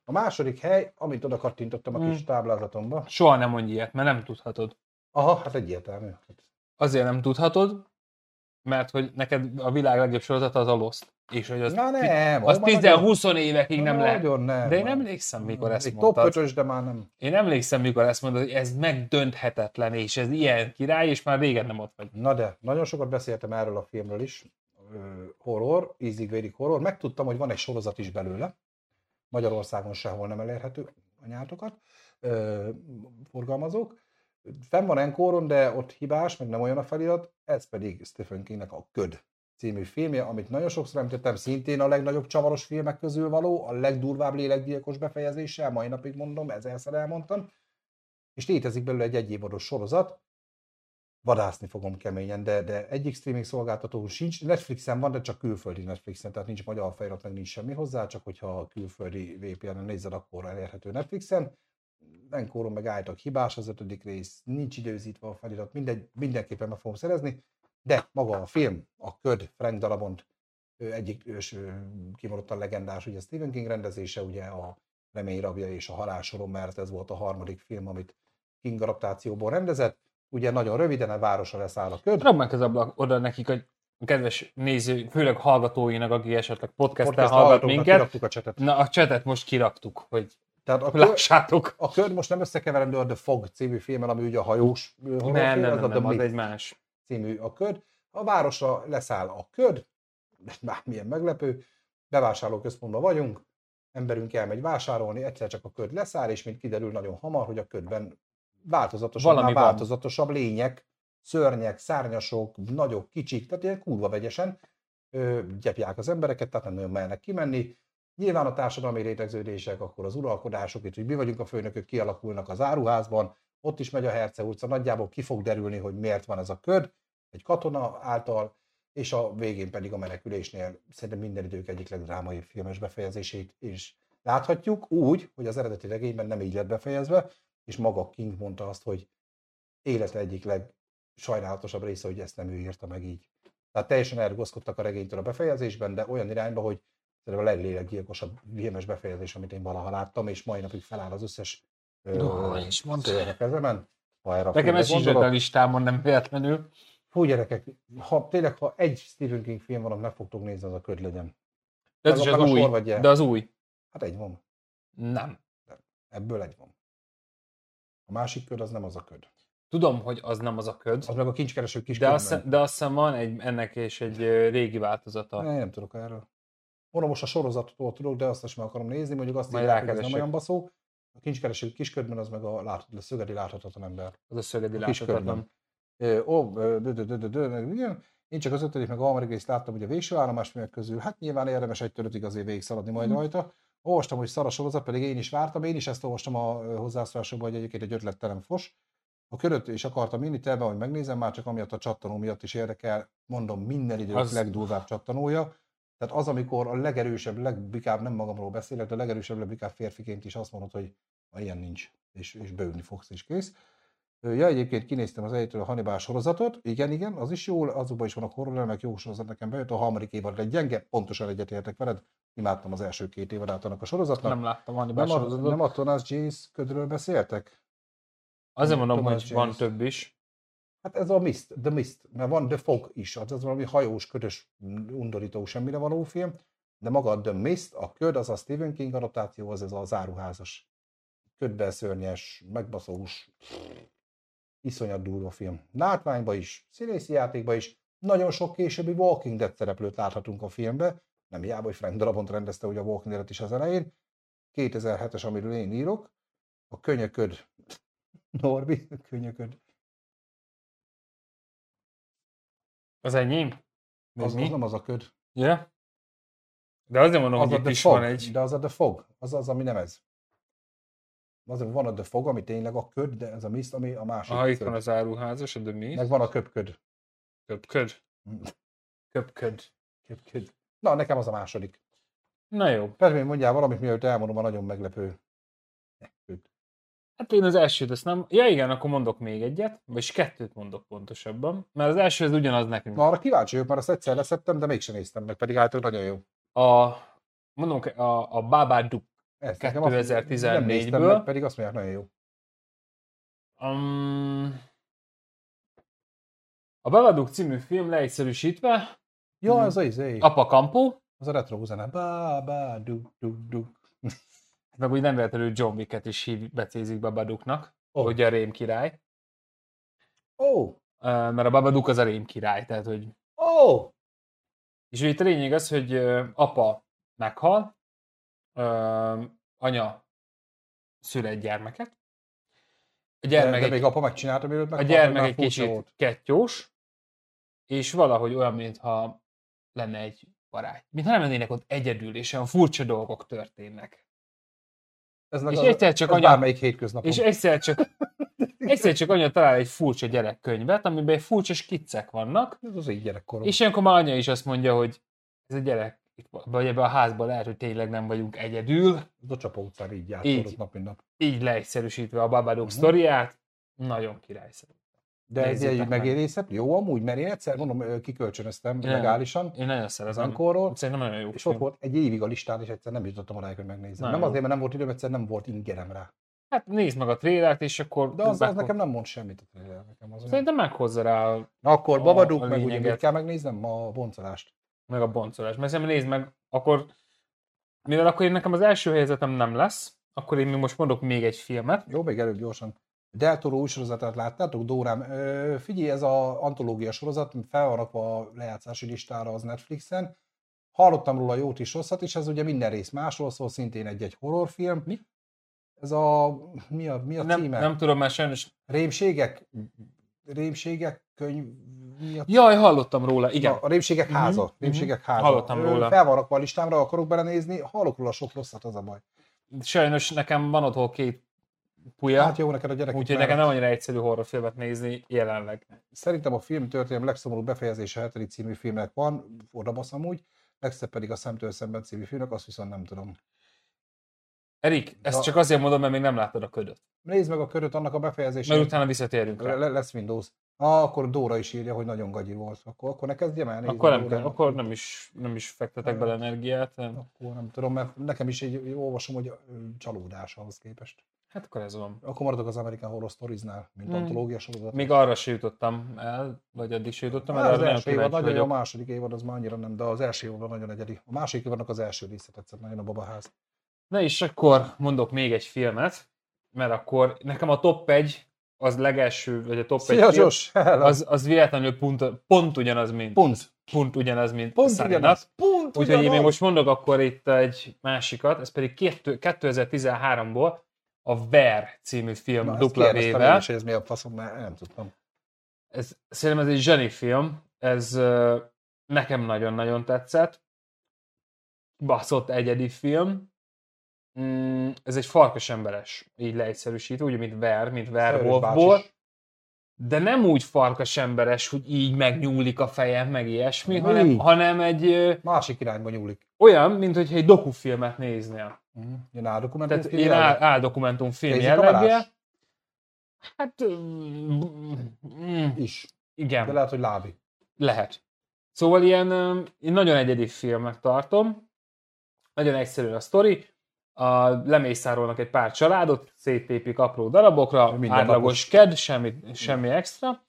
A második hely, amit oda kattintottam a kis táblázatomba. Soha nem mondj ilyet, mert nem tudhatod. Aha, hát egyértelmű. Azért nem tudhatod, mert hogy neked a világ legjobb sorozata az a Lost. És hogy az, na nem, az 10-20 évekig nem lehet. De én emlékszem, mikor ezt mondtad. Top 5-ös, de már nem. Én emlékszem, mikor ezt mondtad, hogy ez megdönthetetlen, és ez ilyen király, és már régen nem ott vagy. Na de, nagyon sokat beszéltem erről a filmről is. Horror, ízig-vérig horror. Megtudtam, hogy van egy sorozat is belőle. Magyarországon sehol nem elérhető anyátokat. Forgalmazók. Fenn van Enkoron, de ott hibás, meg nem olyan a felirat. Ez pedig Stephen Kingnek a Köd című filmje, amit nagyon sokszor említettem, szintén a legnagyobb csavaros filmek közül való, a legdurvább lélekgyilkos befejezéssel, mai napig mondom, ezerszer elmondtam, és létezik belőle egy egyévados sorozat, vadászni fogom keményen, de egyik streaming szolgáltató sincs, Netflixen van, de csak külföldi Netflixen, tehát nincs magyar felirat, meg nincs semmi hozzá, csak hogyha külföldi VPN-en nézed, akkor elérhető Netflixen. Enkoron meg álltak hibás, az 5. rész, nincs időzítve a felirat, mindenképpen meg fogom szerezni. De maga a film, a Köd, Frank Darabont egyik kimondottan legendás, ugye Stephen King rendezése, ugye a Remény rabja és a Halál soron, mert ez volt a harmadik film, amit King adaptációból rendezett. Ugye nagyon röviden a városra leszáll a köd. Rabb az ablak oda nekik, hogy a kedves néző, főleg hallgatóinak, aki esetleg podcasten hallgat minket. A csetet. Na a csetet most kiraktuk, hogy... Tehát a Köd most nem összekeverendő a The Fog című filmmel, ami ugye a hajós horrorfilm. Nem, az egy más. Című a Köd. A városra leszáll a köd, bármilyen meglepő, bevásárlóközpontban vagyunk, emberünk elmegy vásárolni, egyszer csak a köd leszáll, és mint kiderül nagyon hamar, hogy a ködben változatosabb lények, szörnyek, szárnyasok, nagyok, kicsik, tehát ilyen kurva vegyesen gyepják az embereket, tehát nem nagyon mernek kimenni. Nyilván a társadalmi rétegződések, akkor az uralkodások, itt, hogy mi vagyunk a főnökök, kialakulnak az áruházban, ott is megy a Herce utca, nagyjából ki fog derülni, hogy miért van ez a köd, egy katona által, és a végén pedig a menekülésnél szerintem minden idők egyik legdrámaibb filmes befejezését is láthatjuk, úgy, hogy az eredeti regényben nem így lett befejezve, és maga King mondta azt, hogy élete egyik legsajnálatosabb része, hogy ezt nem ő írta meg így. Tehát teljesen elrugaszkodtak a regénytől a befejezésben, de olyan irányba, hogy a leglélekgyilkosabb filmes befejezés, amit én valaha láttam, és mai napig feláll az összes a kezemen. Nekem ez is a listámon, nem véletlenül. Hú gyerekek, ha egy Stephen King film van, meg fogtok nézni, az a Köd legyen. Ez is az új, de az új. Hát egy van. Nem. Ebből egy van. A másik Köd az nem az a Köd. Tudom, hogy az nem az a Köd. Az meg a kincskereső kis ködben. De azt hiszem van ennek és egy régi változata. Nem tudok erről. Mondom, most a sorozatot tudok, de azt is meg akarom nézni, mondjuk azt írják, hogy ez nem olyan baszó. A kincskereső kisködben az meg a szögedi láthatatlan ember. Az a szögedi láthatatlan. Én csak az 5. meg a harmadik részt láttam, hogy a végső állomás filmek közül, hát nyilván érdemes 1-5-ig azért végig szaladni majd rajta. Olvastam, hogy szar a sorozat, pedig én is vártam, én is ezt olvastam a hozzászólásokban, hogy egyébként egy ötlettelen fos. A köröt is akartam inni, telve, hogy megnézem, már csak amiatt a csattanó miatt is érdekel, mondom, minden idők az... legdurvább csattanója. Tehát az, amikor a legerősebb, legbikább, nem magamról beszélek, de a legerősebb, legbikább férfiként is azt mondod, hogy ilyen nincs, és beülni fogsz, és kész. Ja, egyébként kinéztem az elejétől a Hannibal sorozatot, igen, az is jól, azokban is vannak horrorelemek, jó sorozat, nekem bejött, a harmadik évad egy gyenge, pontosan egyetértek veled, imádtam az első két évadát annak a sorozatnak. Nem láttam Hannibal sorozatot. Nem a Tonás James ködről beszéltek? Azért mondom, hogy van több is. Hát ez a Mist, The Mist, mert van The Fog is, az valami hajós, ködös, undorító, semmire való film, de maga a The Mist, a köd, az a Stephen King adaptáció, az ez a záruházas, ködben szörnyes, megbaszós, iszonyat durva film. Látványban is, színészi játékban is, nagyon sok későbbi Walking Dead szereplőt láthatunk a filmbe, nem hiába, hogy Frank Darabont rendezte ugye a Walking Dead-et is az elején, 2007-es, amiről én írok, a könyököd, Norbi, a könyököd. Az enyém? Az nem az a köd. Yeah. De azért mondom, az hogy itt is fog. Van egy... De az a The Fog, az az, ami nem ez. Azért van a The Fog, ami tényleg a köd, de ez a Mist, ami a másik. Ah, itt van az áruházas, a The Mist. Meg van a köpköd. Köpköd? Köpköd. Na, nekem az a második. Na jó. Persze, mondjál valamit, mielőtt elmondom, a nagyon meglepő. Hát én az elsőt ezt nem... Ja igen, akkor mondok még egyet, vagy kettőt mondok pontosabban, mert az első az ugyanaz nekünk. Na arra kíváncsi vagyok, mert azt egyszer leszettem, de mégsem néztem meg, pedig általában nagyon jó. Mondom, a Baba Duk 2014-ből. Nem néztem meg, pedig azt mondják, nagyon jó. A Baba Duk című film leegyszerűsítve. Jó, ja, az az izé. Apa Kampó. Az a retro zene. Baba Duk Duk Duk. Meg úgy nem véletlenül John Wicket is becézik Baba Duknak, hogy a rém király. Mert a Baba Duk az a rém király, tehát hogy... És itt a lényeg az, hogy apa meghal, anya szül egy gyermeket. A gyermek de még apa megcsinálta, mielőtt meghal. A gyermek egy kicsit kettyós, és valahogy olyan, mintha lenne egy barát. Mintha nem lennének ott egyedül, és olyan furcsa dolgok történnek. És egyszer csak anya talál egy furcsa gyerekkönyvet, amiben furcsa skiccek vannak. Ez az így gyerekkorom. És ilyenkor már anya is azt mondja, hogy ez a gyerek, vagy ebben a házban lehet, hogy tényleg nem vagyunk egyedül. Docsapa utcán így játszolok nap, mint nap. Így leegyszerűsítve a Baba Duk sztoriát, nagyon királyszerű. De ez egy megérészebb, jó amúgy, mert én egyszer mondom, kikölcsönöztem legálisan. Én nagyon szerezem. Szerintem nagyon jó. És ott volt egy évig a listán, és egyszer nem jutottam odáig, hogy megnézem. Nem azért, mert nem volt időm, egyszer nem volt ingerem rá. Hát nézd meg a trélert, és akkor... De az nekem nem mond semmit a tréler. Szerintem meghozza rá a... Akkor Baba Duk, meg ugye kell megnéznem a boncolást. Meg a boncolást. Mert szerintem nézd meg, akkor... Mivel akkor én nekem az első helyzetem nem lesz, akkor én most mondok még egy filmet. Jó, még előbb gyorsan. Del Toro új sorozatát láttátok, Dórám? Figyelj, ez az antológia sorozat, fel van rakva a lejátszási listára az Netflixen. Hallottam róla jót is, rosszat is, ez ugye minden rész másról szól, szintén egy-egy horrorfilm. Mi? Ez a... Mi a címe? Nem tudom már sajnos. Rémségek könyv... Jaj, hallottam róla, igen. Na, a Rémségek háza. Rémségek háza. Hallottam róla. Fel van rakva a listámra, akarok belenézni, hallok róla sok rosszat, az a baj. Sajnos nekem van otthon két Puja. Hát jó, neked a gyerekek. Úgyhogy nekem nem annyira egyszerű horrorfilmet nézni jelenleg. Szerintem a film történelem legszomorúbb befejezése a 7. című filmnek van, odabasz amúgy, legszebb pedig a Szemtől szemben című filmnek, azt viszont nem tudom. Erik, ezt csak azért mondom, mert még nem láttad a ködöt. Nézd meg a ködöt, annak a befejezése. Mert utána visszatérünk rá. Lesz Windows. Akkor Dóra is írja, hogy nagyon gagyi volt. Akkor ne kezdjem el nézni. Akkor nem is fektetek bele energiát. Akkor nem tudom, mert nekem is így olvasom, hogy csalódás ahhoz képest. Hát akkor ez van. Akkor maradok az American Horror Storiesnál, mint antológia sorozat. Még arra se jutottam el, vagy addig se jutottam el. Az első évad nagyon jó, a második évad az már annyira nem, de az első évadban nagyon egyedi. A második évadnak az első része tetszett nagyon, a Babaház. Na és akkor mondok még egy filmet, mert akkor nekem a top 1, az legelső, vagy a top 1 film, az véletlenül pont ugyanaz, mint... Pont ugyanaz, mint Szarinat. Úgyhogy én most mondok akkor itt egy másikat, ez pedig 2013-ból, a Vér című film dupla V-vel. És ez mi a faszom, mert nem tudtam. Szerintem ez egy zseni film, ez nekem nagyon-nagyon tetszett. Baszott egyedi film. Ez egy farkasemberes, így leegyszerűsítő, úgy, mint Vér Wolfból. de nem úgy farkas emberes, hogy így megnyúlik a fejem, meg ilyesmi, hanem egy... Másik irányba nyúlik. Olyan, mint hogyha egy dokufilmet néznél. Ilyen áldokumentumfilm jelleggel? Áldokumentumfilm jelleggel. Hát... is. Igen. De lehet, hogy lábi. Lehet. Szóval ilyen, én nagyon egyedi filmnek tartom. Nagyon egyszerű a sztori. Lemészárolnak egy pár családot, széttépik apró darabokra, átlagos ked, semmi extra.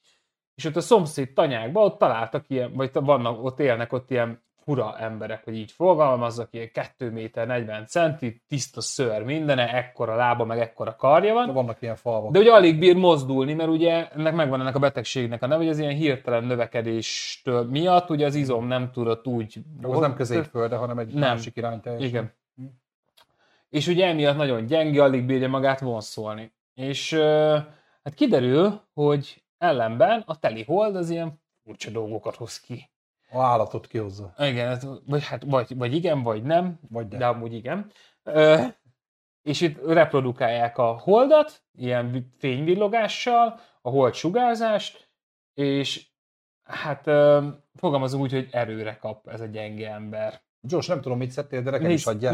És ott a szomszéd tanyákban ott találtak ilyen, vagy vannak, ott élnek ott ilyen fura emberek, hogy így fogalmazzak, ilyen 2 méter 40 centi, tiszta szőr mindene, ekkora lába, meg ekkora karja van. De vannak ilyen falvak. De ugye alig bír mozdulni, mert ugye ennek megvan ennek a betegségnek a neve, hogy az ilyen hirtelen növekedés miatt, ugye az izom nem tudott úgy... Az nem középfölde, hanem egy másik irány teljesen. Igen. És ugye emiatt nagyon gyenge, alig bírja magát vonszolni. És hát kiderül, hogy ellenben a teli hold az ilyen furcsa dolgokat hoz ki. A állatot kihozza. Igen, vagy igen, vagy nem, de amúgy igen. És itt reprodukálják a holdat, ilyen fényvillogással, a hold sugárzást, és hát fogalmazunk úgy, hogy erőre kap ez a gyenge ember. Josh, nem tudom, mit szedtél, de nekem is adják.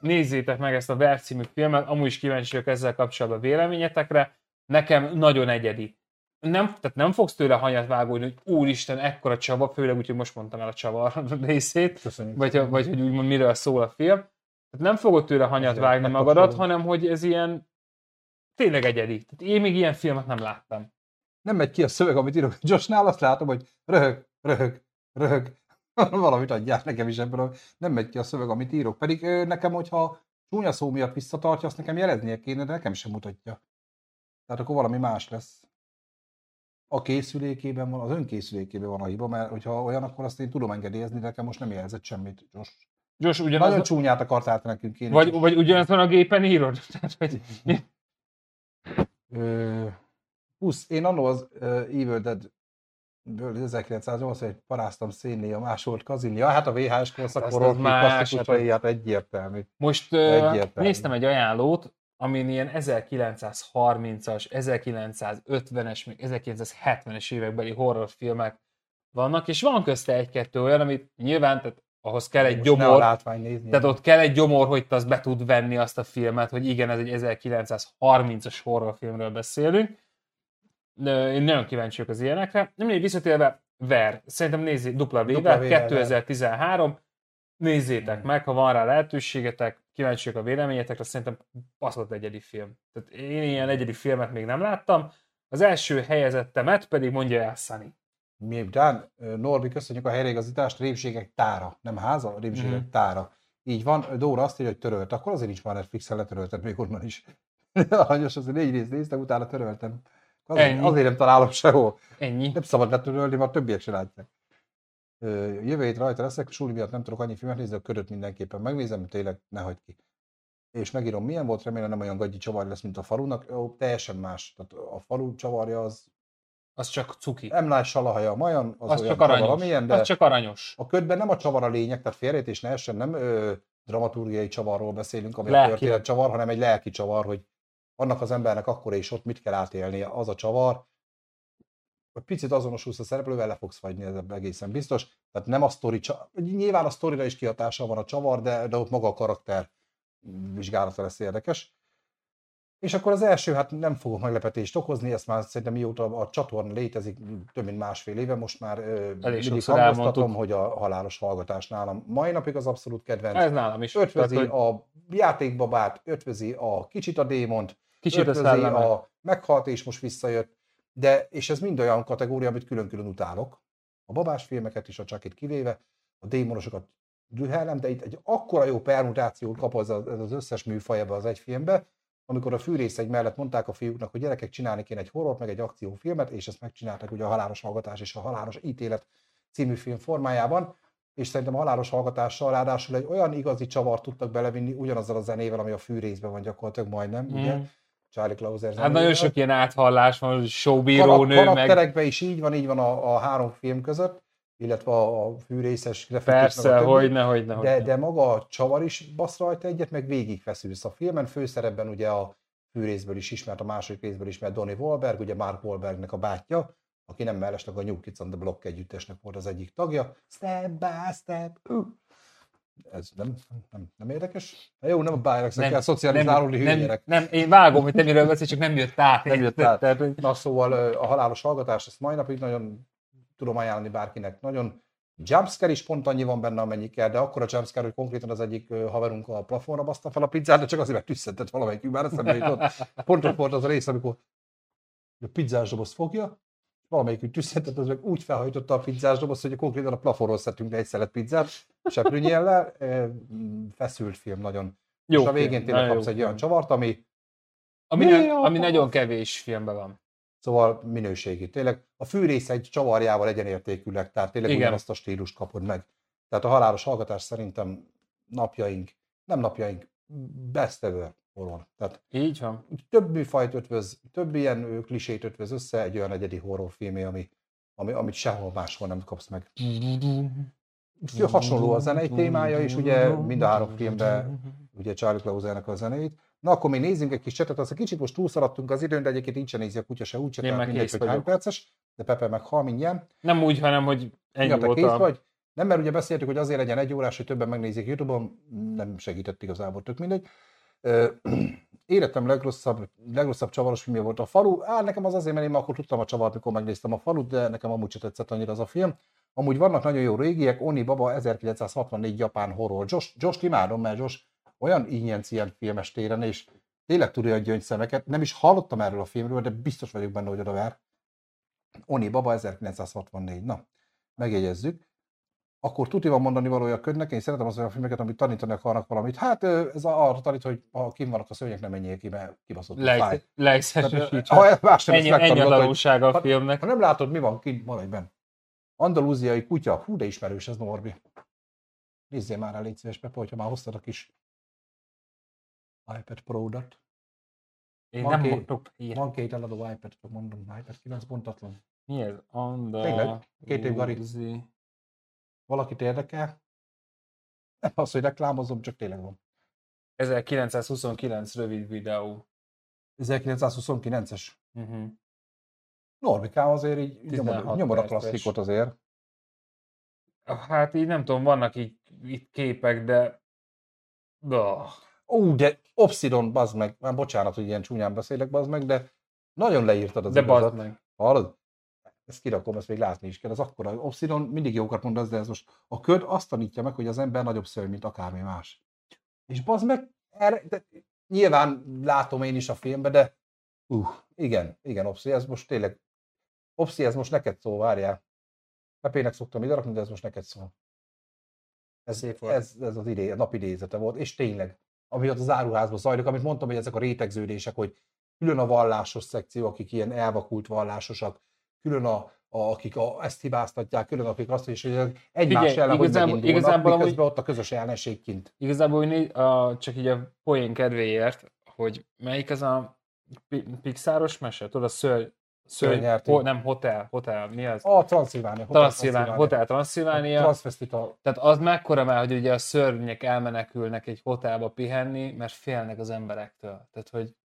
Nézzétek meg ezt a Vér című filmet, amúgy is kíváncsi vagyok ezzel kapcsolatban véleményetekre. Nekem nagyon egyedi. Tehát nem fogsz tőle hanyat vágódni, hogy úristen, ekkora csava, főleg úgy, hogy most mondtam el a csavar részét, vagy hogy úgymond miről szól a film. Tehát nem fogod tőle hanyat vágni magadat, hanem hogy ez ilyen tényleg egyedi. Tehát én még ilyen filmet nem láttam. Nem megy ki a szöveg, amit írok Joshnál, azt látom, hogy röhög. Valamit adják nekem is ebből, nem megy ki a szöveg, amit írok. Pedig nekem, hogyha csúnya szó miatt visszatartja, azt nekem jeleznie kéne, de nekem sem mutatja. Tehát akkor valami más lesz. A készülékében van, az önkészülékében van a hiba, mert hogyha olyan, akkor azt én tudom engedélyezni, de nekem most nem jelzett semmit. Josh ugyanaz... Nagyon csúnyát akartál nekünk kéne. Vagy ugyanaz van a gépen írod? Én annó az Evil Dead 1981 paráztam szénnél, a más volt Kazinnia. Hát a VHS korszakorok klasszikutai, hát egyértelmű. Most néztem egy ajánlót, amin ilyen 1930-as, 1950-es, még 1970-es évekbeli horrorfilmek vannak, és van közte egy-kettő olyan, amit nyilván, tehát ahhoz kell egy gyomor, tehát ott kell egy gyomor, hogy te azt be tud venni azt a filmet, hogy igen, ez egy 1930-as horrorfilmről beszélünk. Én nagyon kíváncsi vagyok az ilyenekre. Nem visszatérve, Vér. Szerintem nézzétek, W-vel, 2013. Nézzétek meg, ha van rá lehetőségetek, kíváncsi vagyok a véleményetekre, szerintem passzott egyedi film. Tehát én ilyen egyedi filmet még nem láttam. Az első helyezettemet pedig mondja el Sunny. Miután Norbi, köszönjük a helyreigazítást, Rémségek tára. Nem háza, Rémségek tára. Így van, Dóra azt írja, hogy törölt. Akkor azért nincs már Netflixen, letörölted még onnan is. Aranyos, azért 4 részt néztem, utána töröltem. Azért nem találom sehol. Ennyi. Nem szabad letörölni, mert többiek se látják. Jövő hét rajta leszek, súly miatt nem tudok annyi filmet nézni, a Ködöt mindenképpen megnézem, tényleg ne hagyd ki. És megírom, milyen volt, remélem nem olyan gagyi csavarja lesz, mint a falunak. Ó, teljesen más. Tehát a falu csavarja az... Az csak cuki. Nem láss salahaja a majan, az olyan csak aranyos. Amilyen, de az csak aranyos. A Ködben nem a csavar a lényeg, tehát félreértés ne essen, nem dramaturgiai csavarról beszélünk, ami a történet csavar, hanem egy lelki csavar, hogy annak az embernek akkor és ott mit kell átélnie, az a csavar, hogy picit azonosulsz a szereplővel, le fogsz fagyni, ez egészen biztos. Tehát nem a sztori, nyilván a sztorira is kihatással van a csavar, de ott maga a karakter vizsgálata lesz érdekes. És akkor az első, hát nem fogok meglepetést okozni, ezt már szerintem mióta a csatorna létezik, több mint másfél éve, most már mindig hangoztatom, hogy a halálos hallgatás nálam mai napig az abszolút kedvenc. Ez nálam is. Ötvözi a játékbabát, ötvözi a kicsit a démont, kicsit ötvözi a meghalt és most visszajött, de és ez mind olyan kategória, amit külön-külön utálok. A babás filmeket is, a csakit kivéve, a démonosokat dühellem, de itt egy akkora jó permutációt kap az összes műfaj ebbe az egy filmbe, amikor a Fűrész egy mellett mondták a fiúknak, hogy gyerekek, csinálni kéne egy horrort, meg egy akciófilmet, és ezt megcsinálták ugye a halálos hallgatás és a halálos ítélet című film formájában, és szerintem a halálos hallgatással ráadásul egy olyan igazi csavart tudtak belevinni ugyanazzal a zenével, ami a Fűrészben van gyakorlatilag majdnem, ugye? Charlie Klauser zenével. Hát nagyon sok ilyen áthallás van, showbírónő, meg... Karakterekben is így van a három film között, illetve a fűrészes grafikus. Persze, hogyne. De maga a csavar is basz rajta egyet, meg végig feszülsz a filmen. Főszerepben ugye a Fűrészből is ismert, a második részből ismert Donnie Wahlberg, ugye Mark Wahlbergnek a bátyja, aki nem mellesleg a New Kids on the Block együttesnek volt az egyik tagja. Step by step. Ez nem érdekes? Na jó, nem a bájrekszek kell szocializálódni hülyérek. Nem, én vágom, hogy te miről beszélsz, csak nem jött át. Nem jött át. Na szóval a halálos hallgatás, ezt mai napig nagyon tudom ajánlani bárkinek. Nagyon jumpscare is pont annyi van benne, amennyi kell, de akkora jumpscare, hogy konkrétan az egyik haverunk a plafonra baszta fel a pizzát, de csak azért, mert tüsszentett valamelyik, már eszembe jutott. Pont ott volt az a rész, amikor a pizzás doboz fogja, valamelyikünk tüsszentet, az meg úgy felhajtotta a pizzás dobozt, hogy konkrétan a plafonról szedtünk le egy szelet pizzát, seprűnyéllel, feszült film nagyon. Jó, és a végén tényleg kapsz egy olyan csavart, ami nagyon kevés filmben van. Szóval minőségi. Tényleg a fűrész egy csavarjával egyenértékűleg, tehát tényleg ugyanazt a stílust kapod meg. Tehát a halálos hallgatás szerintem best ever horror. Tehát így van. Több műfajt ötvöz, több ilyen klisét ötvöz össze egy olyan egyedi horrorfilmé, amit sehol máshol nem kapsz meg. Hasonló a zenei témája, és ugye mind a három filmben ugye Charlie Clausernek a zeneit. Na akkor még nézzünk egy kis csetet, azt a kicsit most túlszaladtunk az időn, de egyébként így se nézi a kutya se, úgy se, tehát mindegy, hogy hány perces, de Pepe meg hal mindjárt. Nem úgy, hanem hogy ennyi volt. Nem, mert ugye beszéltük, hogy azért legyen egy órás, hogy többen megnézik YouTube-on, nem segített igazából, tök mindegy. Életem legrosszabb csavaros filmje volt a falu. Nekem az azért, mert én akkor tudtam a csavart, mikor megnéztem a falut, de nekem amúgy se tetszett annyira az a film. Amúgy vannak nagyon jó régiek, Oni Baba 1964 japán horror. Josh imádom, mert Josh olyan ilyen filmes téren, és tényleg tudja a gyöngyszemeket. Nem is hallottam erről a filmről, de biztos vagyok benne, hogy odavár. Oni Baba 1964. Na, megjegyezzük. Akkor tuti van mondani valója a ködnek, én szeretem az olyan filmeket, amit tanítani akarnak valamit. Hát ez arra tanít, hogy ha kim vannak a szőnyek, nem menjél ki, mert kibaszott a fáj. Ennyi a valósága a filmnek. Ha nem látod, mi van kint, maradj benn. Andalúziai kutya. Hú, de ismerős ez, Norbi. Nézzél már el, légy szíves, Pepe, hogyha már hoztad a kis iPad Pro-dat. Én van nem mondtok ilyet. Van két eladó iPad, mondom, iPad 9 bontatlan. Mi ez? Tényleg? 2 év garit. Valakit érdekel? Nem az, hogy reklámozom, csak tényleg van. 1929 rövid videó. 1929-es? Normikám azért így nyomod a klasszikot azért. Hát így nem tudom, vannak itt képek, de... de Obsidon, bazd meg, már bocsánat, hogy ilyen csúnyán beszélek, bazd meg, de nagyon leírtad az igazat. Hallod? Ezt kirakom, ezt még látni is kell. Az akkora Obsidon mindig jókat mondasz, de ez most a köd azt tanítja meg, hogy az ember nagyobb szörny, mint akármi más. És bazd meg, nyilván látom én is a filmben, de igen, Obsi, ez most tényleg, Obsi, ez most neked szól, várjál. Pepének szoktam ide rakni, de ez most neked szól. Ez az idé, a nap idézete volt, és tényleg, ami ott az áruházban zajlik, amit mondtam, hogy ezek a rétegződések, hogy külön a vallásos szekció, akik ilyen elvakult vallásosak, külön akik ezt hibáztatják, külön akik azt, és hogy egymás ellen, hogy megindulnak, miközben ott a közös ellenség kint. Igazából csak így a poén kedvéért, hogy melyik az a Pixáros mese? Tudod, a hotel, mi az? A Transzilvánia. Hotel Transzilvánia. Transvestita. Tehát az mekkora már, hogy ugye a szörnyek elmenekülnek egy hotelba pihenni, mert félnek az emberektől. Tehát, hogy...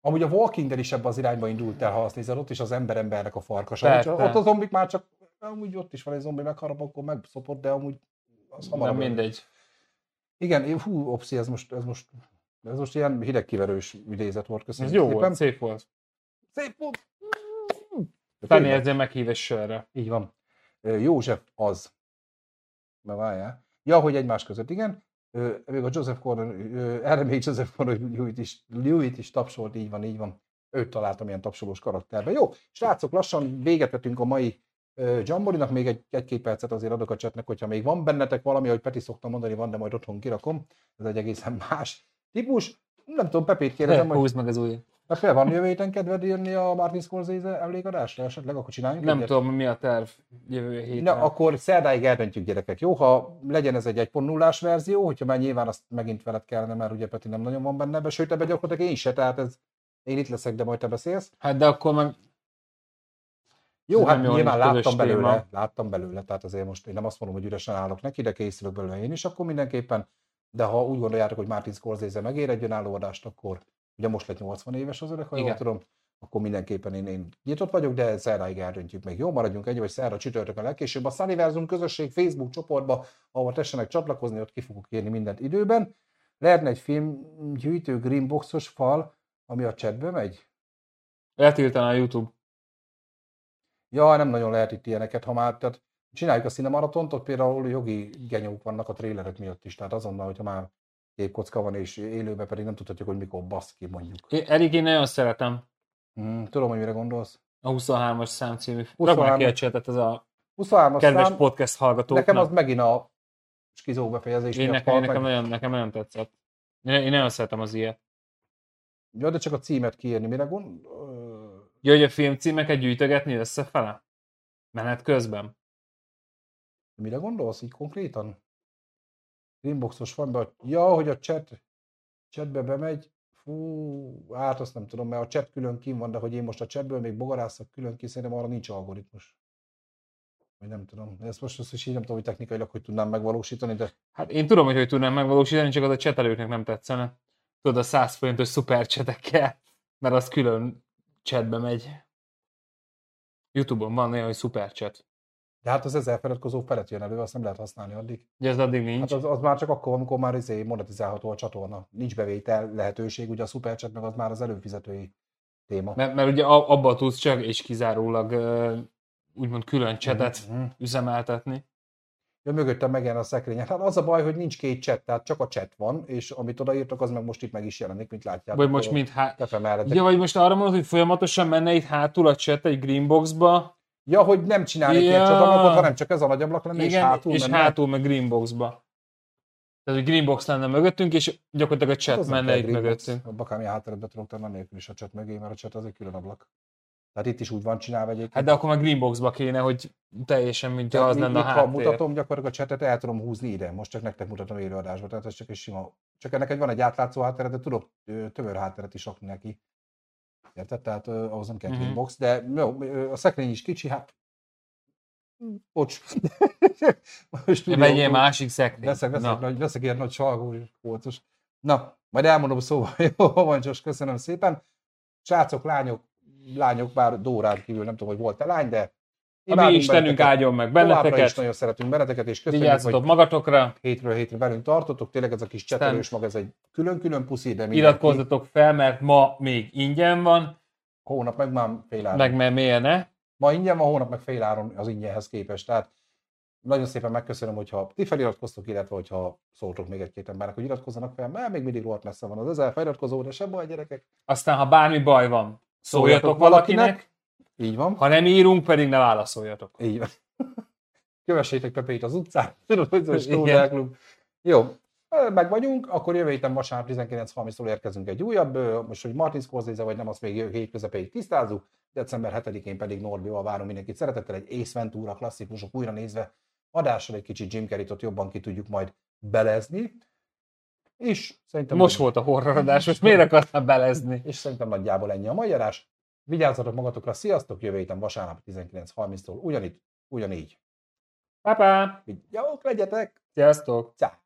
Amúgy a Walking Dead is ebbe az irányba indult el, ha azt nézed, ott is az embernek a farkasa. Ott a zombik már csak, amúgy ott is van egy zombi megharap, akkor megszopott, de amúgy az hamarabb. Nem mindegy. Igen, Obszi, ez most ilyen hidegkiverős idézet volt, köszönöm szépen. Jó volt, szép volt. Szép volt. Fenérzél meghíves sörre. Így van. József az. Már várjál. Ja, hogy egymás között, igen. Még a Joseph Gordon, erre még Joseph Gordon Lewitt is tapsolt, így van. Őt találtam ilyen tapsolós karakterben. Jó, srácok, lassan véget vetünk a mai Jamborinak. Még egy-két percet azért adok a csetnek, hogyha még van bennetek valami, ahogy Peti szoktam mondani, van, de majd otthon kirakom. Ez egy egészen más típus. Nem tudom, Pepét kérdezem, hogy... Húzd meg az ujjat. De fel van jövő héten kedved jönni a Martin Scorsese emlékadásra? Esetleg akkor csináljunk. Nem tudom, mi a terv jövő héten. Na, akkor szerdáig eldöntjük, gyerekek, jó? Ha legyen ez egy 1.0-ás verzió, hogyha már nyilván azt megint veled kellene, mert ugye Peti nem nagyon van benne, de sőt, ebben gyakorlatilag én se, tehát én itt leszek, de majd te beszélsz. Hát de akkor meg... Jó, hát nyilván láttam belőle, tehát azért most én nem azt mondom, hogy üresen állok neki, de készülök belőle én is, akkor mindenképpen. De ha úgy gondoljátok, hogy Martin Scorsese megér egy önálló adást, akkor ugye most lett 80 éves az öreg, ha jól tudom, akkor mindenképpen én nyitott vagyok, de szerráig eldöntjük még. Jó, maradjunk egy, vagy szerra csütörtökön legkésőbb a Szuniverzum közösség Facebook csoportba, ahol tessenek csatlakozni, ott ki fogok írni mindent időben. Lehetne egy filmgyűjtő greenboxos fal, ami a chatbe megy? Eltiltaná a YouTube. Ja, nem nagyon lehet itt ilyeneket, ha már tehát csináljuk a színemaratontól, ott például jogi genyók vannak a trélerek miatt is, tehát azonnal, hogyha már képkocka van és élőben pedig nem tudhatjuk, hogy mikor basz ki mondjuk. Én nagyon szeretem. Tudom, hogy mire gondolsz. A 23-as szám című. 23-as kedves szám, podcast hallgatóknak. Nekem az megint a skizó befejezés. Nekem nagyon tetszett. Én nagyon szeretem az ilyet. Jó, de csak a címet kiírni. Mire gondolsz? Jó, hogy a film címeket gyűjtögetni összefele? Menet közben. Mire gondolsz így konkrétan? Inboxos van, de ja, hogy a chatbe bemegy. Fú, hát azt nem tudom, mert a chat külön kim van, de hogy én most a chatből még bogarászok külön ki, szerintem arra nincs algoritmus. Vagy nem tudom. Ezt most azt is így nem tudom, hogy technikailag hogy tudnám megvalósítani, de... Hát én tudom, hogy tudnám megvalósítani, csak az a csetelőknek nem tetszene. Tudod, a 100 forintos szuper csetekkel, mert az külön chatbe megy. YouTube-on van olyan, hogy szuper chat. De hát az 1000 feladkozó felett jön elő, azt nem lehet használni addig. De ez addig nincs? Hát az már csak akkor, amikor már monetizálható a csatorna. Nincs bevétel lehetőség, ugye a szuperchat meg az már az előfizetői téma. Mert ugye abba tudsz csak és kizárólag úgymond külön chatet üzemeltetni. Ja, mögöttem megjelen a szekrényen. Hát az a baj, hogy nincs két chat, tehát csak a chat van, és amit odaírtok, az meg most itt meg is jelenik, mint látjátok. Vagy most mint ja, vagy most arra mondod, hogy folyamatosan menne itt hátul a chat egy greenboxba. Ja, hogy nem csinálni ilyen csatornakot, hanem csak ez a nagy ablak lenne, igen, és hátul menne. És hátul meg greenboxba. Tehát, hogy greenbox lenne mögöttünk, és gyakorlatilag a chat hát menne itt mögöttünk. A bakámi hátterembe tudok tenni nélkül is a chat mögé, mert a chat az egy külön ablak. Tehát itt is úgy van csinálva egyébként. Hát de akkor meg greenboxba kéne, hogy teljesen mint az lenne a háttér. Ha mutatom, gyakorlatilag a chatet el tudom húzni ide. Most csak nektek mutatom élőadásba, tehát ez csak egy sima. Csak ennek van egy átlátszó háttere, de tudok tömör hátteret is rakni neki. Érted? Tehát ahhoz nem kell inbox, de jó, a szekrény is kicsi, hát... Bocs. Vegyél másik szekrény. Veszek ilyen nagy salgó polcos. Na, majd elmondom szóval, jó, Havancsos, köszönöm szépen. Srácok, lányok, bár Dórán kívül nem tudom, hogy volt-e lány, de... A mi Istenünk áldjon meg benneteket. Továbbra is nagyon szeretünk benneteket, és köszönjük, vigyázzatok hogy magatokra. Hétről hétre velünk tartotok. Tényleg ez a kis csetelős maga, ez egy külön-külön puszi, de iratkozzatok fel, mert ma még ingyen van. Hónap meg már féláron. Meg miért ne? Ma ingyen van, hónap meg féláron az ingyenhez képest. Tehát nagyon szépen megköszönöm, hogyha ti feliratkoztok, illetve hogyha szóltok még egy-két embernek, hogy iratkozzanak fel, mert még mindig rohadt messze van az 1000 feliratkozó, de se baj, gyerekek. Aztán, ha bármi baj van, szóljatok valakinek. Így van. Ha nem írunk, pedig ne válaszoljatok. Így van. Kövessétek Pepeit az utcán. Tudod, hogy ez a klub. Jó, meg vagyunk, akkor jövő héten vasárnap 19:30-tól érkezünk egy újabb. Most, hogy Martin Scorsese vagy nem, azt még jövő hét közepéig tisztázunk. December 7-én pedig Norbival várom mindenkit szeretettel. Egy Ace Ventura klasszikusok újra nézve adással egy kicsit Jim Carrey-tot jobban ki tudjuk majd belezni. És szerintem... Most volt a horroradás, most miért akartam belezni? És szerintem nagyjából ennyi a mai adás. Vigyázzatok magatokra, sziasztok, jövő héten vasárnap 19:30-tól ugyanígy. Pápá! Vigyázzatok, legyetek! Sziasztok! Csá!